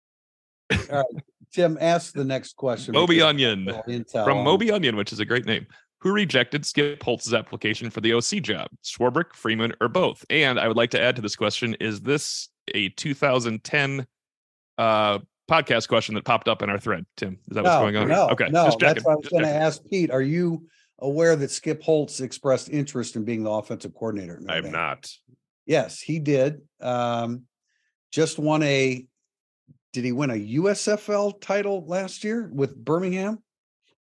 All right, Tim, ask the next question. Moby Onion. From Moby Onion, which is a great name. Who rejected Skip Holtz's application for the O C job? Swarbrick, Freeman, or both? And I would like to add to this question, is this a two thousand ten uh, podcast question that popped up in our thread, Tim? Is that no, what's going on? No, okay. No, that's what I was going to ask Pete. Are you aware that Skip Holtz expressed interest in being the offensive coordinator? No, I'm not. Yes, he did. Um, just won a, did he win a U S F L title last year with Birmingham?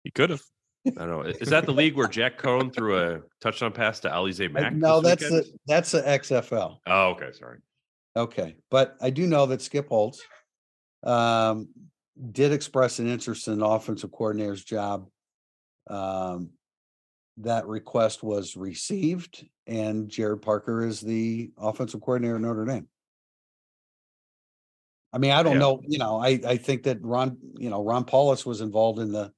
He could have. I don't know. Is that the league where Jack Cohn threw a touchdown pass to Alizé Mack? No, that's the that's the X F L. Oh, okay, sorry. Okay, but I do know that Skip Holtz um, did express an interest in the offensive coordinator's job. Um, that request was received, and Gerad Parker is the offensive coordinator at Notre Dame. I mean, I don't yeah. know. You know, I I think that Ron, you know, Ron Paulus was involved in the.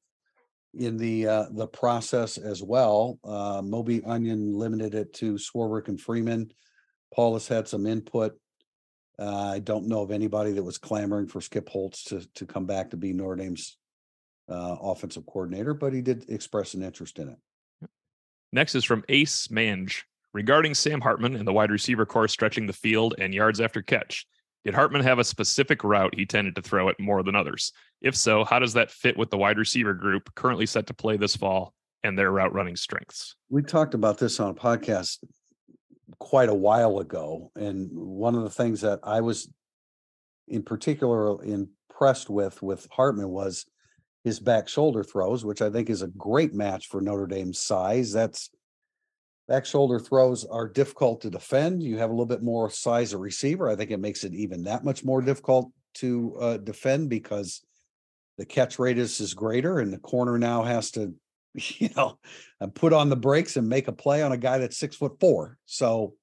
in the uh, the process as well. Uh, Moby Onion limited it to Swarbrick and Freeman. Paulus had some input. Uh, I don't know of anybody that was clamoring for Skip Holtz to to come back to be Notre Dame's uh, offensive coordinator, but he did express an interest in it. Next is from Ace Mange. Regarding Sam Hartman and the wide receiver core stretching the field and yards after catch, did Hartman have a specific route he tended to throw at more than others? If so, how does that fit with the wide receiver group currently set to play this fall and their route running strengths? We talked about this on a podcast quite a while ago. And one of the things that I was in particular impressed with with Hartman was his back shoulder throws, which I think is a great match for Notre Dame's size. That's Back shoulder throws are difficult to defend. You have a little bit more size of receiver. I think it makes it even that much more difficult to uh, defend because the catch radius is greater and the corner now has to, you know, put on the brakes and make a play on a guy that's six foot four. So,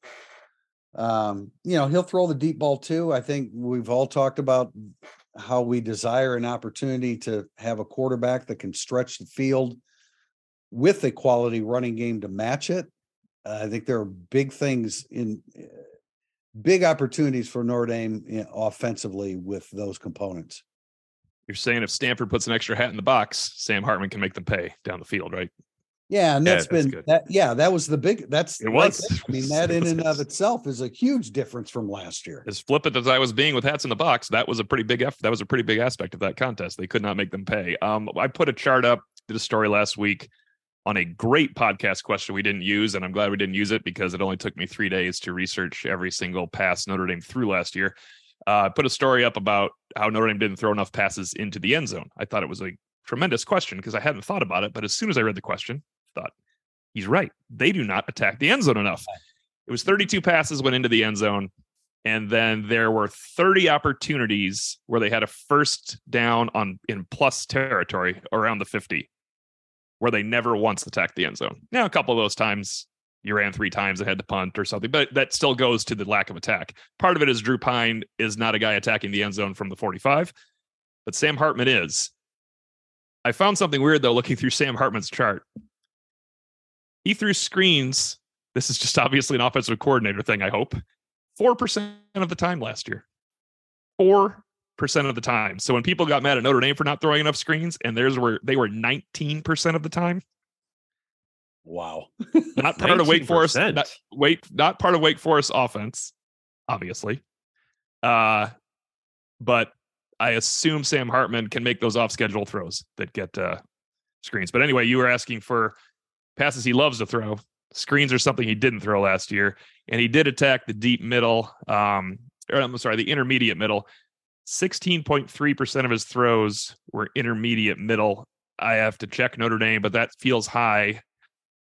um, you know, he'll throw the deep ball too. I think we've all talked about how we desire an opportunity to have a quarterback that can stretch the field with a quality running game to match it. I think there are big things in uh, big opportunities for Notre Dame you know, offensively with those components. You're saying if Stanford puts an extra hat in the box, Sam Hartman can make them pay down the field, right? Yeah. And that's yeah, been, that's that, yeah, that was the big, that's, it was. Like, I mean, that in and of itself is a huge difference from last year. As flippant as I was being with hats in the box, that was a pretty big effort. That was a pretty big aspect of that contest. They could not make them pay. Um, I put a chart up, did a story last week on a great podcast question we didn't use, and I'm glad we didn't use it because it only took me three days to research every single pass Notre Dame threw last year. I uh, put a story up about how Notre Dame didn't throw enough passes into the end zone. I thought it was a tremendous question because I hadn't thought about it, but as soon as I read the question, I thought, he's right. They do not attack the end zone enough. It was thirty-two passes went into the end zone, and then there were thirty opportunities where they had a first down on in plus territory around the fifty. Where they never once attacked the end zone. Now, a couple of those times you ran three times and had to punt or something, but that still goes to the lack of attack. Part of it is Drew Pine is not a guy attacking the end zone from the forty-five, but Sam Hartman is. I found something weird, though, looking through Sam Hartman's chart. He threw screens. This is just obviously an offensive coordinator thing, I hope. four percent of the time last year. Four. percent of the time. So when people got mad at Notre Dame for not throwing enough screens, and theirs were they were nineteen percent of the time. Wow. Not part of Wake Forest. Not, wait, not part of Wake Forest offense, obviously. Uh, but I assume Sam Hartman can make those off-schedule throws that get uh, screens. But anyway, you were asking for passes he loves to throw. Screens are something he didn't throw last year, and he did attack the deep middle. Um, or I'm sorry, the intermediate middle. sixteen point three percent of his throws were intermediate middle. I have to check Notre Dame, but that feels high.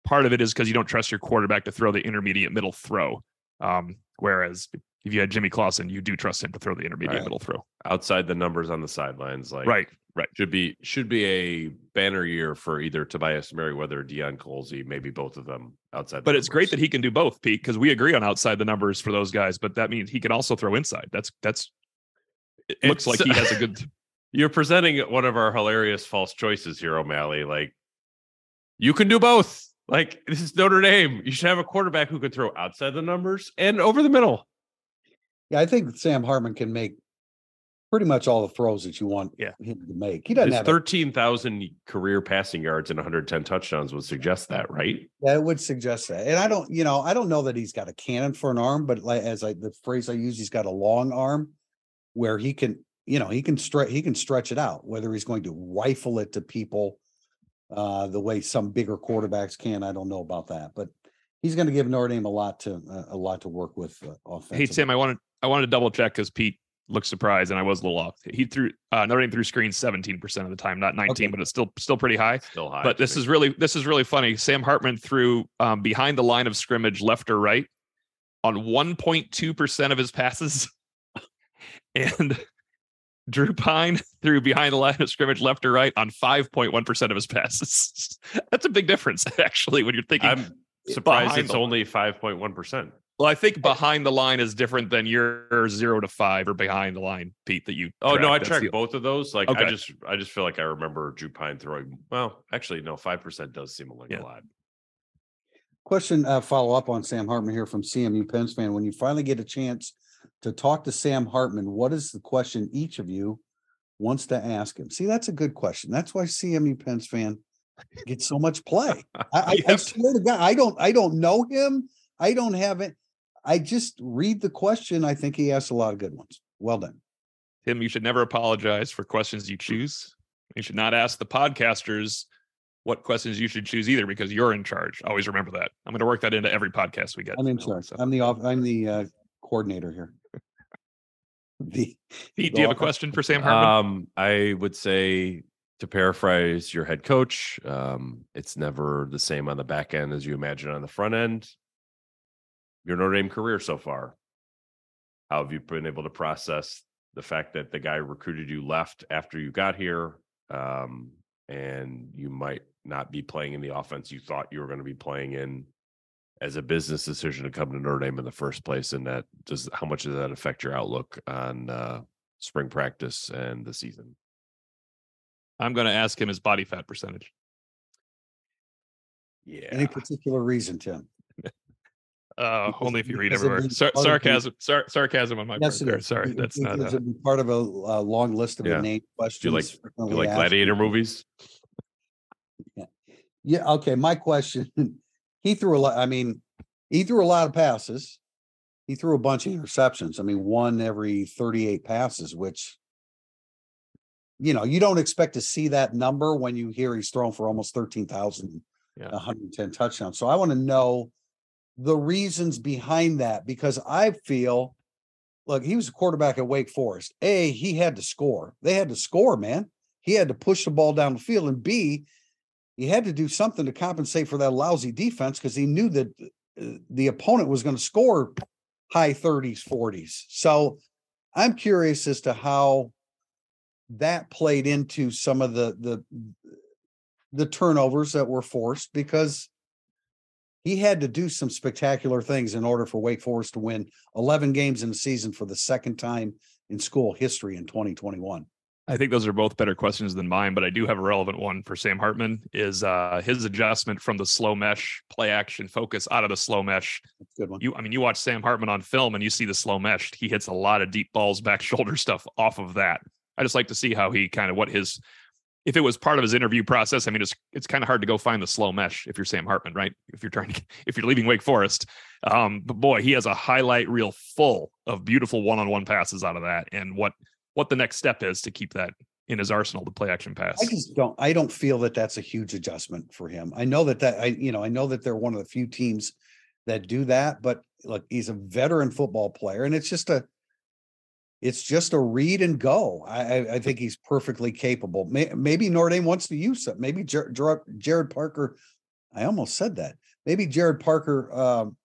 Part of it is because you don't trust your quarterback to throw the intermediate middle throw. Um, whereas if you had Jimmy Clausen, you do trust him to throw the intermediate right. middle throw. Outside the numbers on the sidelines. Like right, right. Should be should be a banner year for either Tobias Merriweather, Deion Colsey, maybe both of them outside. The but numbers. It's great that he can do both, Pete, because we agree on outside the numbers for those guys, but that means he can also throw inside. That's that's it looks it's, like he has a good. You're presenting one of our hilarious false choices here, O'Malley. Like, you can do both. Like, this is Notre Dame. You should have a quarterback who can throw outside the numbers and over the middle. Yeah, I think Sam Hartman can make pretty much all the throws that you want yeah. him to make. He doesn't His have thirteen thousand career passing yards and one hundred ten touchdowns would suggest that, right? Yeah, it would suggest that. And I don't, you know, I don't know that he's got a cannon for an arm, but like, as I, the phrase I use, he's got a long arm where he can, you know, he can stretch, he can stretch it out, whether he's going to rifle it to people uh, the way some bigger quarterbacks can. I don't know about that, but he's going to give Notre Dame a lot to, uh, a lot to work with. Uh, offensively. Hey, Tim, I wanted, I wanted to double check because Pete looked surprised and I was a little off. He threw uh, Notre Dame threw screens seventeen percent of the time, not nineteen, okay. but it's still, still pretty high, still high. But this me. is really, this is really funny. Sam Hartman threw um, behind the line of scrimmage, left or right on one point two percent of his passes. And Drew Pine threw behind the line of scrimmage left or right on five point one percent of his passes. That's a big difference, actually, when you're thinking. I'm surprised it's only five point one percent. Well, I think behind the line is different than your zero to five or behind the line, Pete, that you. Oh, no, I tracked both of those. Like, okay. I just I just feel like I remember Drew Pine throwing. Well, actually, no, five percent does seem like yeah. a lot. Question uh, follow up on Sam Hartman here from C M U Penn fan. When you finally get a chance to talk to Sam Hartman, what is the question each of you wants to ask him? See, that's a good question. That's why C M U Pens fan gets so much play. I, yep. I, I swear to God, I don't, I don't know him. I don't have it. I just read the question. I think he asked a lot of good ones. Well done, Tim. You should never apologize for questions you choose. You should not ask the podcasters what questions you should choose either, because you're in charge. Always remember that. I'm going to work that into every podcast we get. I'm in charge. So. I'm the I'm the uh, coordinator here. The, Pete, do you have a question for Sam Hartman? Um, I would say, to paraphrase your head coach, um, it's never the same on the back end as you imagine on the front end. Your Notre Dame career so far, how have you been able to process the fact that the guy recruited you left after you got here, um, and you might not be playing in the offense you thought you were going to be playing in as a business decision to come to Notre Dame in the first place? And that does, how much does that affect your outlook on uh, spring practice and the season? I'm going to ask him his body fat percentage. Yeah. Any particular reason, Tim? uh, only if you read everywhere. Sar- sarcasm, sar- sarcasm on my yes, part. There. Sorry. It, that's it, not a... part of a uh, long list of yeah. name questions. Do you like, do you like gladiator movies? Yeah. Yeah. Okay. My question. He threw a lot. I mean, he threw a lot of passes. He threw a bunch of interceptions. I mean, one every thirty-eight passes, which, you know, you don't expect to see that number when you hear he's thrown for almost thirteen thousand, yeah. one hundred ten touchdowns. So I want to know the reasons behind that, because I feel, look, he was a quarterback at Wake Forest. A, he had to score. They had to score, man. He had to push the ball down the field. And B, he had to do something to compensate for that lousy defense, because he knew that the opponent was going to score high thirties, forties. So I'm curious as to how that played into some of the the, the turnovers that were forced, because he had to do some spectacular things in order for Wake Forest to win eleven games in the season for the second time in school history in twenty twenty-one. I think those are both better questions than mine, but I do have a relevant one for Sam Hartman, is uh, his adjustment from the slow mesh play action focus out of the slow mesh. That's a good one. You, I mean, you watch Sam Hartman on film and you see the slow mesh. He hits a lot of deep balls, back shoulder stuff off of that. I just like to see how he kind of what his, if it was part of his interview process. I mean, it's it's kind of hard to go find the slow mesh if you're Sam Hartman, right? If you're trying to, if you're leaving Wake Forest, um, but boy, he has a highlight reel full of beautiful one-on-one passes out of that. And what, what the next step is to keep that in his arsenal, the play action pass. I just don't, I don't feel that that's a huge adjustment for him. I know that that I, you know, I know that they're one of the few teams that do that, but look, he's a veteran football player and it's just a, it's just a read and go. I, I think he's perfectly capable. May, maybe Notre Dame wants to use it. Maybe Ger, Ger, Gerad Parker. I almost said that. Maybe Gerad Parker um,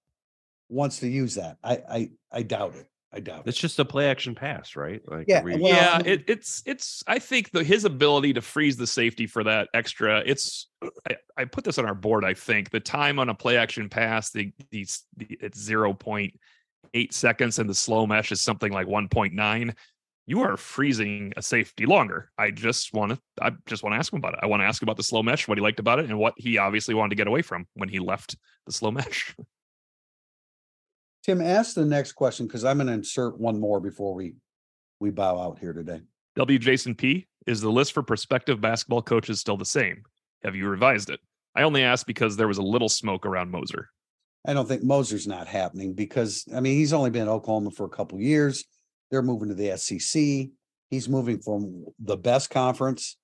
wants to use that. I, I, I doubt it. I doubt it's it. just a play action pass, right? Like yeah, every- well, yeah. It, it's it's. I think the his ability to freeze the safety for that extra. It's. I, I put this on our board. I think the time on a play action pass, the these the, it's zero point eight seconds, and the slow mesh is something like one point nine. You are freezing a safety longer. I just want to. I just want to ask him about it. I want to ask about the slow mesh, what he liked about it, and what he obviously wanted to get away from when he left the slow mesh. Tim, ask the next question, because I'm going to insert one more before we, we bow out here today. W. Jason P. Is the list for prospective basketball coaches still the same? Have you revised it? I only asked because there was a little smoke around Moser. I don't think Moser's not happening because, I mean, he's only been in Oklahoma for a couple of years. They're moving to the S E C. He's moving from the best conference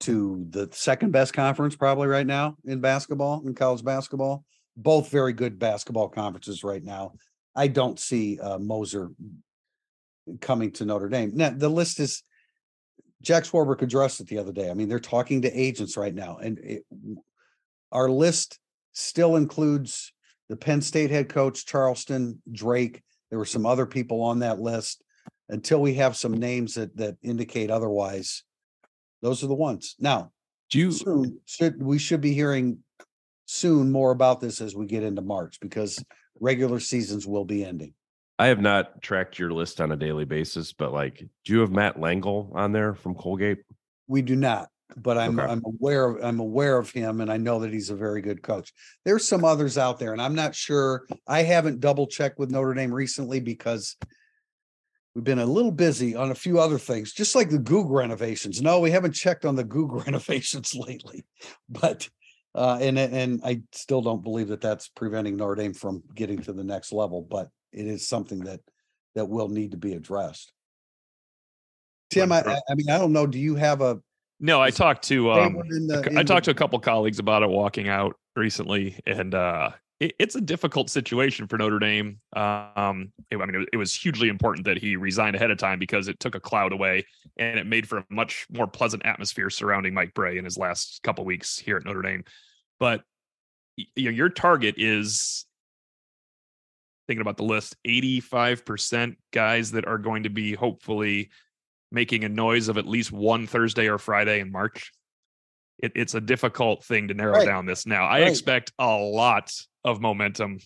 to the second best conference probably right now in basketball, in college basketball. Both very good basketball conferences right now. I don't see uh, Moser coming to Notre Dame. Now, the list is, Jack Swarbrick addressed it the other day. I mean, they're talking to agents right now. And it, our list still includes the Penn State head coach, Charleston, Drake. There were some other people on that list. Until we have some names that that indicate otherwise, those are the ones. Now, do you, soon, should, we should be hearing soon more about this as we get into March, because regular seasons will be ending. I have not tracked your list on a daily basis, but like, do you have Matt Langle on there from Colgate? We do not, but I'm okay. I'm aware of I'm aware of him, and I know that he's a very good coach. There's some others out there, and I'm not sure. I haven't double checked with Notre Dame recently because we've been a little busy on a few other things, just like the Goog renovations. No, we haven't checked on the Goog renovations lately, but. Uh, and and I still don't believe that that's preventing Notre Dame from getting to the next level, but it is something that that will need to be addressed. Tim, I, I mean, I don't know. Do you have a? No, I talked to um, the, I talked the, to a couple colleagues about it walking out recently, and uh, it, it's a difficult situation for Notre Dame. Um, it, I mean, it, it was hugely important that he resigned ahead of time because it took a cloud away, and it made for a much more pleasant atmosphere surrounding Mike Bray in his last couple weeks here at Notre Dame. But you know, your target is, thinking about the list, eighty-five percent guys that are going to be hopefully making a noise of at least one Thursday or Friday in March. It, it's a difficult thing to narrow right. down this now. I right. expect a lot of momentum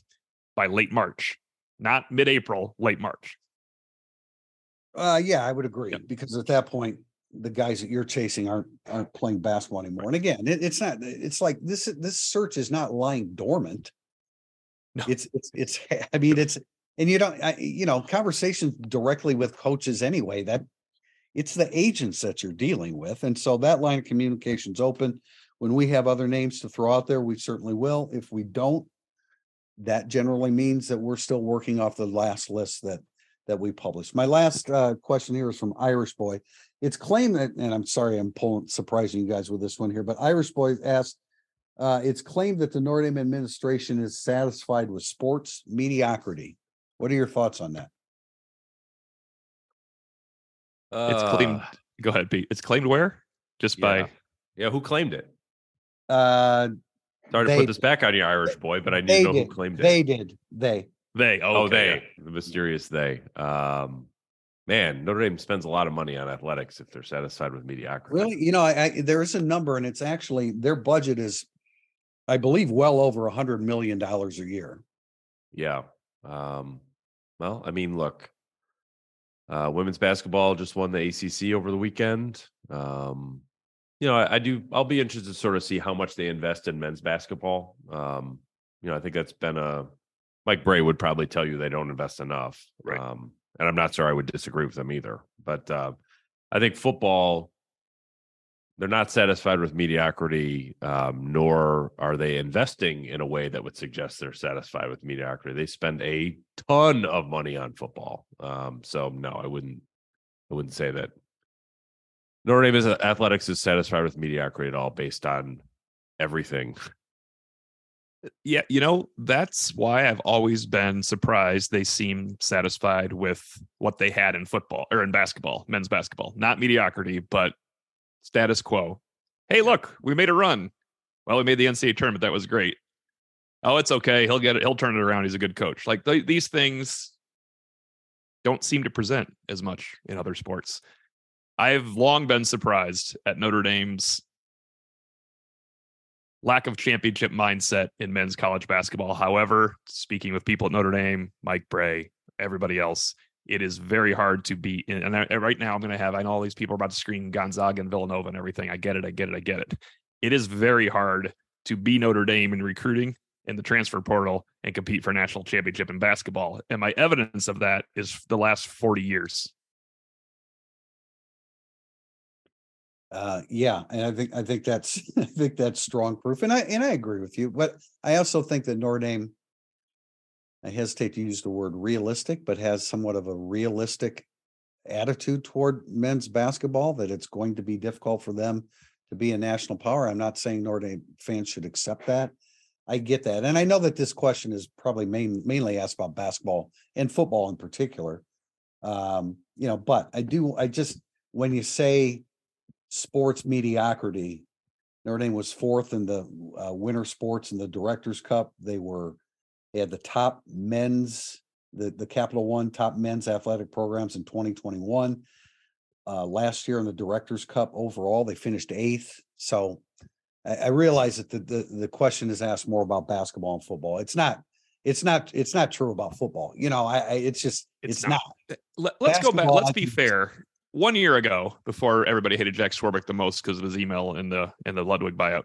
by late March, not mid-April, late March. Uh, yeah, I would agree, yep. because at that point, the guys that you're chasing aren't aren't playing basketball anymore. And again, it, it's not. It's like this. This search is not lying dormant. No. It's it's it's. I mean, it's and you don't. I, you know, conversations directly with coaches anyway. That it's the agents that you're dealing with, and so that line of communication's open. When we have other names to throw out there, we certainly will. If we don't, that generally means that we're still working off the last list that that we published. My last uh, question here is from Irish Boy. It's claimed that, and I'm sorry, I'm pulling, surprising you guys with this one here, but Irish Boy asked, uh, it's claimed that the Notre Dame administration is satisfied with sports mediocrity. What are your thoughts on that? Uh, it's claimed. Go ahead, Pete. It's claimed where? Just yeah. by. Yeah. Who claimed it? Uh, Sorry they, to put this back on you, Irish they, Boy, but I need to know did. who claimed it. They did. They. They. Oh, okay. they. Yeah. The mysterious they. Um, Man, Notre Dame spends a lot of money on athletics if they're satisfied with mediocrity. Really? You know, I, I, there is a number, and it's actually their budget is, I believe, well over one hundred million dollars a year. Yeah. Um, well, I mean, look, uh, women's basketball just won the A C C over the weekend. Um, you know, I, I do. I'll be interested to sort of see how much they invest in men's basketball. Um, you know, I think that's been a – Mike Bray would probably tell you they don't invest enough. Right. Um, And I'm not sure I would disagree with them either. But uh, I think football, they're not satisfied with mediocrity, um, nor are they investing in a way that would suggest they're satisfied with mediocrity. They spend a ton of money on football. Um, so, no, I wouldn't I wouldn't say that Notre Dame is, athletics is satisfied with mediocrity at all based on everything. Yeah, you know, that's why I've always been surprised they seem satisfied with what they had in football or in basketball, men's basketball. Not mediocrity, but status quo. Hey, look, we made a run. Well, we made the N C double A tournament. That was great. Oh, it's okay. He'll get it. He'll turn it around. He's a good coach. Like th- these things don't seem to present as much in other sports. I've long been surprised at Notre Dame's lack of championship mindset in men's college basketball. However, speaking with people at Notre Dame, Mike Bray, everybody else, it is very hard to beat. And I, right now I'm going to have, I know all these people are about to screen Gonzaga and Villanova and everything. I get it. I get it. I get it. It is very hard to be Notre Dame in recruiting in the transfer portal and compete for a national championship in basketball. And my evidence of that is the last forty years. Uh, yeah. And I think, I think that's, I think that's strong proof. And I, and I agree with you, but I also think that Notre Dame, I hesitate to use the word realistic, but has somewhat of a realistic attitude toward men's basketball, that it's going to be difficult for them to be a national power. I'm not saying Notre Dame fans should accept that. I get that. And I know that this question is probably main, mainly asked about basketball and football in particular. Um, you know, but I do, I just, when you say sports mediocrity, Notre Dame was fourth in the uh, winter sports in the Directors' Cup. They were, they had the top men's, the, the Capital One top men's athletic programs in twenty twenty-one. Uh, last year in the Directors' Cup overall, they finished eighth. So I, I realize that the, the the question is asked more about basketball and football. It's not, it's not, it's not true about football. You know, I, I it's just, it's, it's not. not. Let, let's basketball, go back. Let's be fair. One year ago, before everybody hated Jack Swarbrick the most because of his email and the and the Ludwig buyout,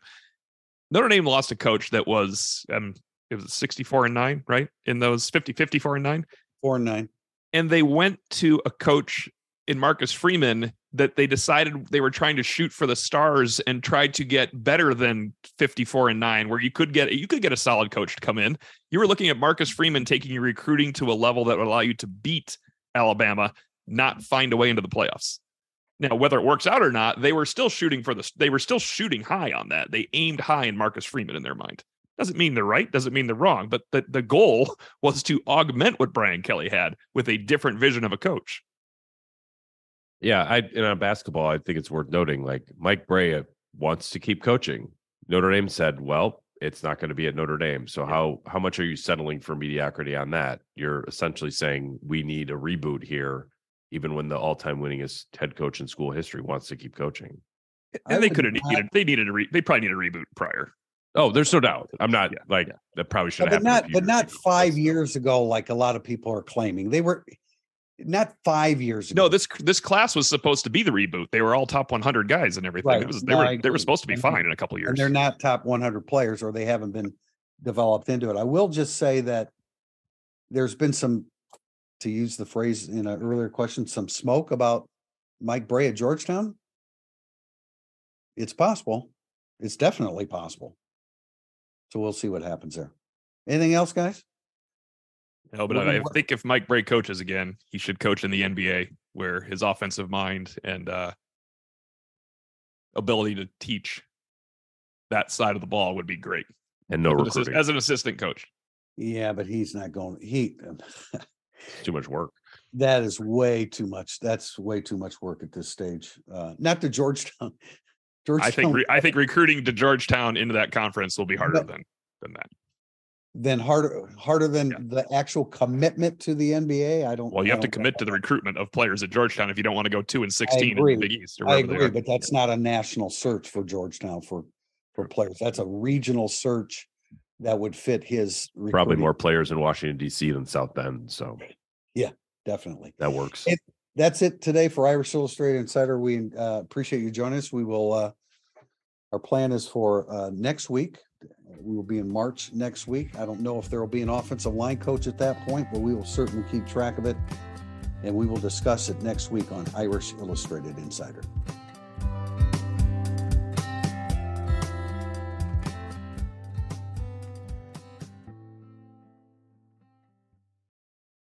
Notre Dame lost a coach that was um it was sixty-four and nine, right? In those fifty, fifty-four and nine, four and nine, and they went to a coach in Marcus Freeman that they decided they were trying to shoot for the stars and tried to get better than fifty-four and nine, where you could get you could get a solid coach to come in. You were looking at Marcus Freeman taking your recruiting to a level that would allow you to beat Alabama, not find a way into the playoffs. Now, whether it works out or not, they were still shooting for this. They were still shooting high on that. They aimed high in Marcus Freeman in their mind. Doesn't mean they're right. Doesn't mean they're wrong. But the, the goal was to augment what Brian Kelly had with a different vision of a coach. Yeah. I, and on basketball, I think it's worth noting, like, Mike Bray wants to keep coaching. Notre Dame said, well, it's not going to be at Notre Dame. So yeah. how, how much are you settling for mediocrity on that? You're essentially saying we need a reboot here, even when the all-time winningest head coach in school history wants to keep coaching. And they could have needed, they needed a re, they probably needed a reboot prior. Oh, there's no doubt. I'm not yeah, like yeah. that probably should have happened. But not five years ago, like a lot of people are claiming. They were not five years ago. No, this, this class was supposed to be the reboot. They were all top one hundred guys and everything. Right. It was, they no, were, they were supposed to be fine in a couple of years. And they're not top one hundred players, or they haven't been developed into it. I will just say that there's been some, to use the phrase in an earlier question, some smoke about Mike Bray at Georgetown. It's possible. It's definitely possible. So we'll see what happens there. Anything else, guys? No, but I work? think if Mike Bray coaches again, he should coach in the N B A, where his offensive mind and uh, ability to teach that side of the ball would be great. And no recruiting. As an assistant coach. Yeah, but he's not going. He. Too much work. That is way too much. That's way too much work at this stage. Uh, not to Georgetown. Georgetown. I think. Re- I think recruiting to Georgetown into that conference will be harder but, than than that. Then harder, harder than yeah. the actual commitment to the N B A. I don't. Well, you I have to commit to the recruitment of players at Georgetown if you don't want to go two and sixteen in the Big East. Or I agree, but that's not a national search for Georgetown for for players. That's a regional search. That would fit his recruiting. Probably more players in Washington, D C than South Bend. So yeah, definitely. That works. It, that's it today for Irish Illustrated Insider. We uh, appreciate you joining us. We will, uh, our plan is for uh, next week. We will be in March next week. I don't know if there will be an offensive line coach at that point, but we will certainly keep track of it. And we will discuss it next week on Irish Illustrated Insider.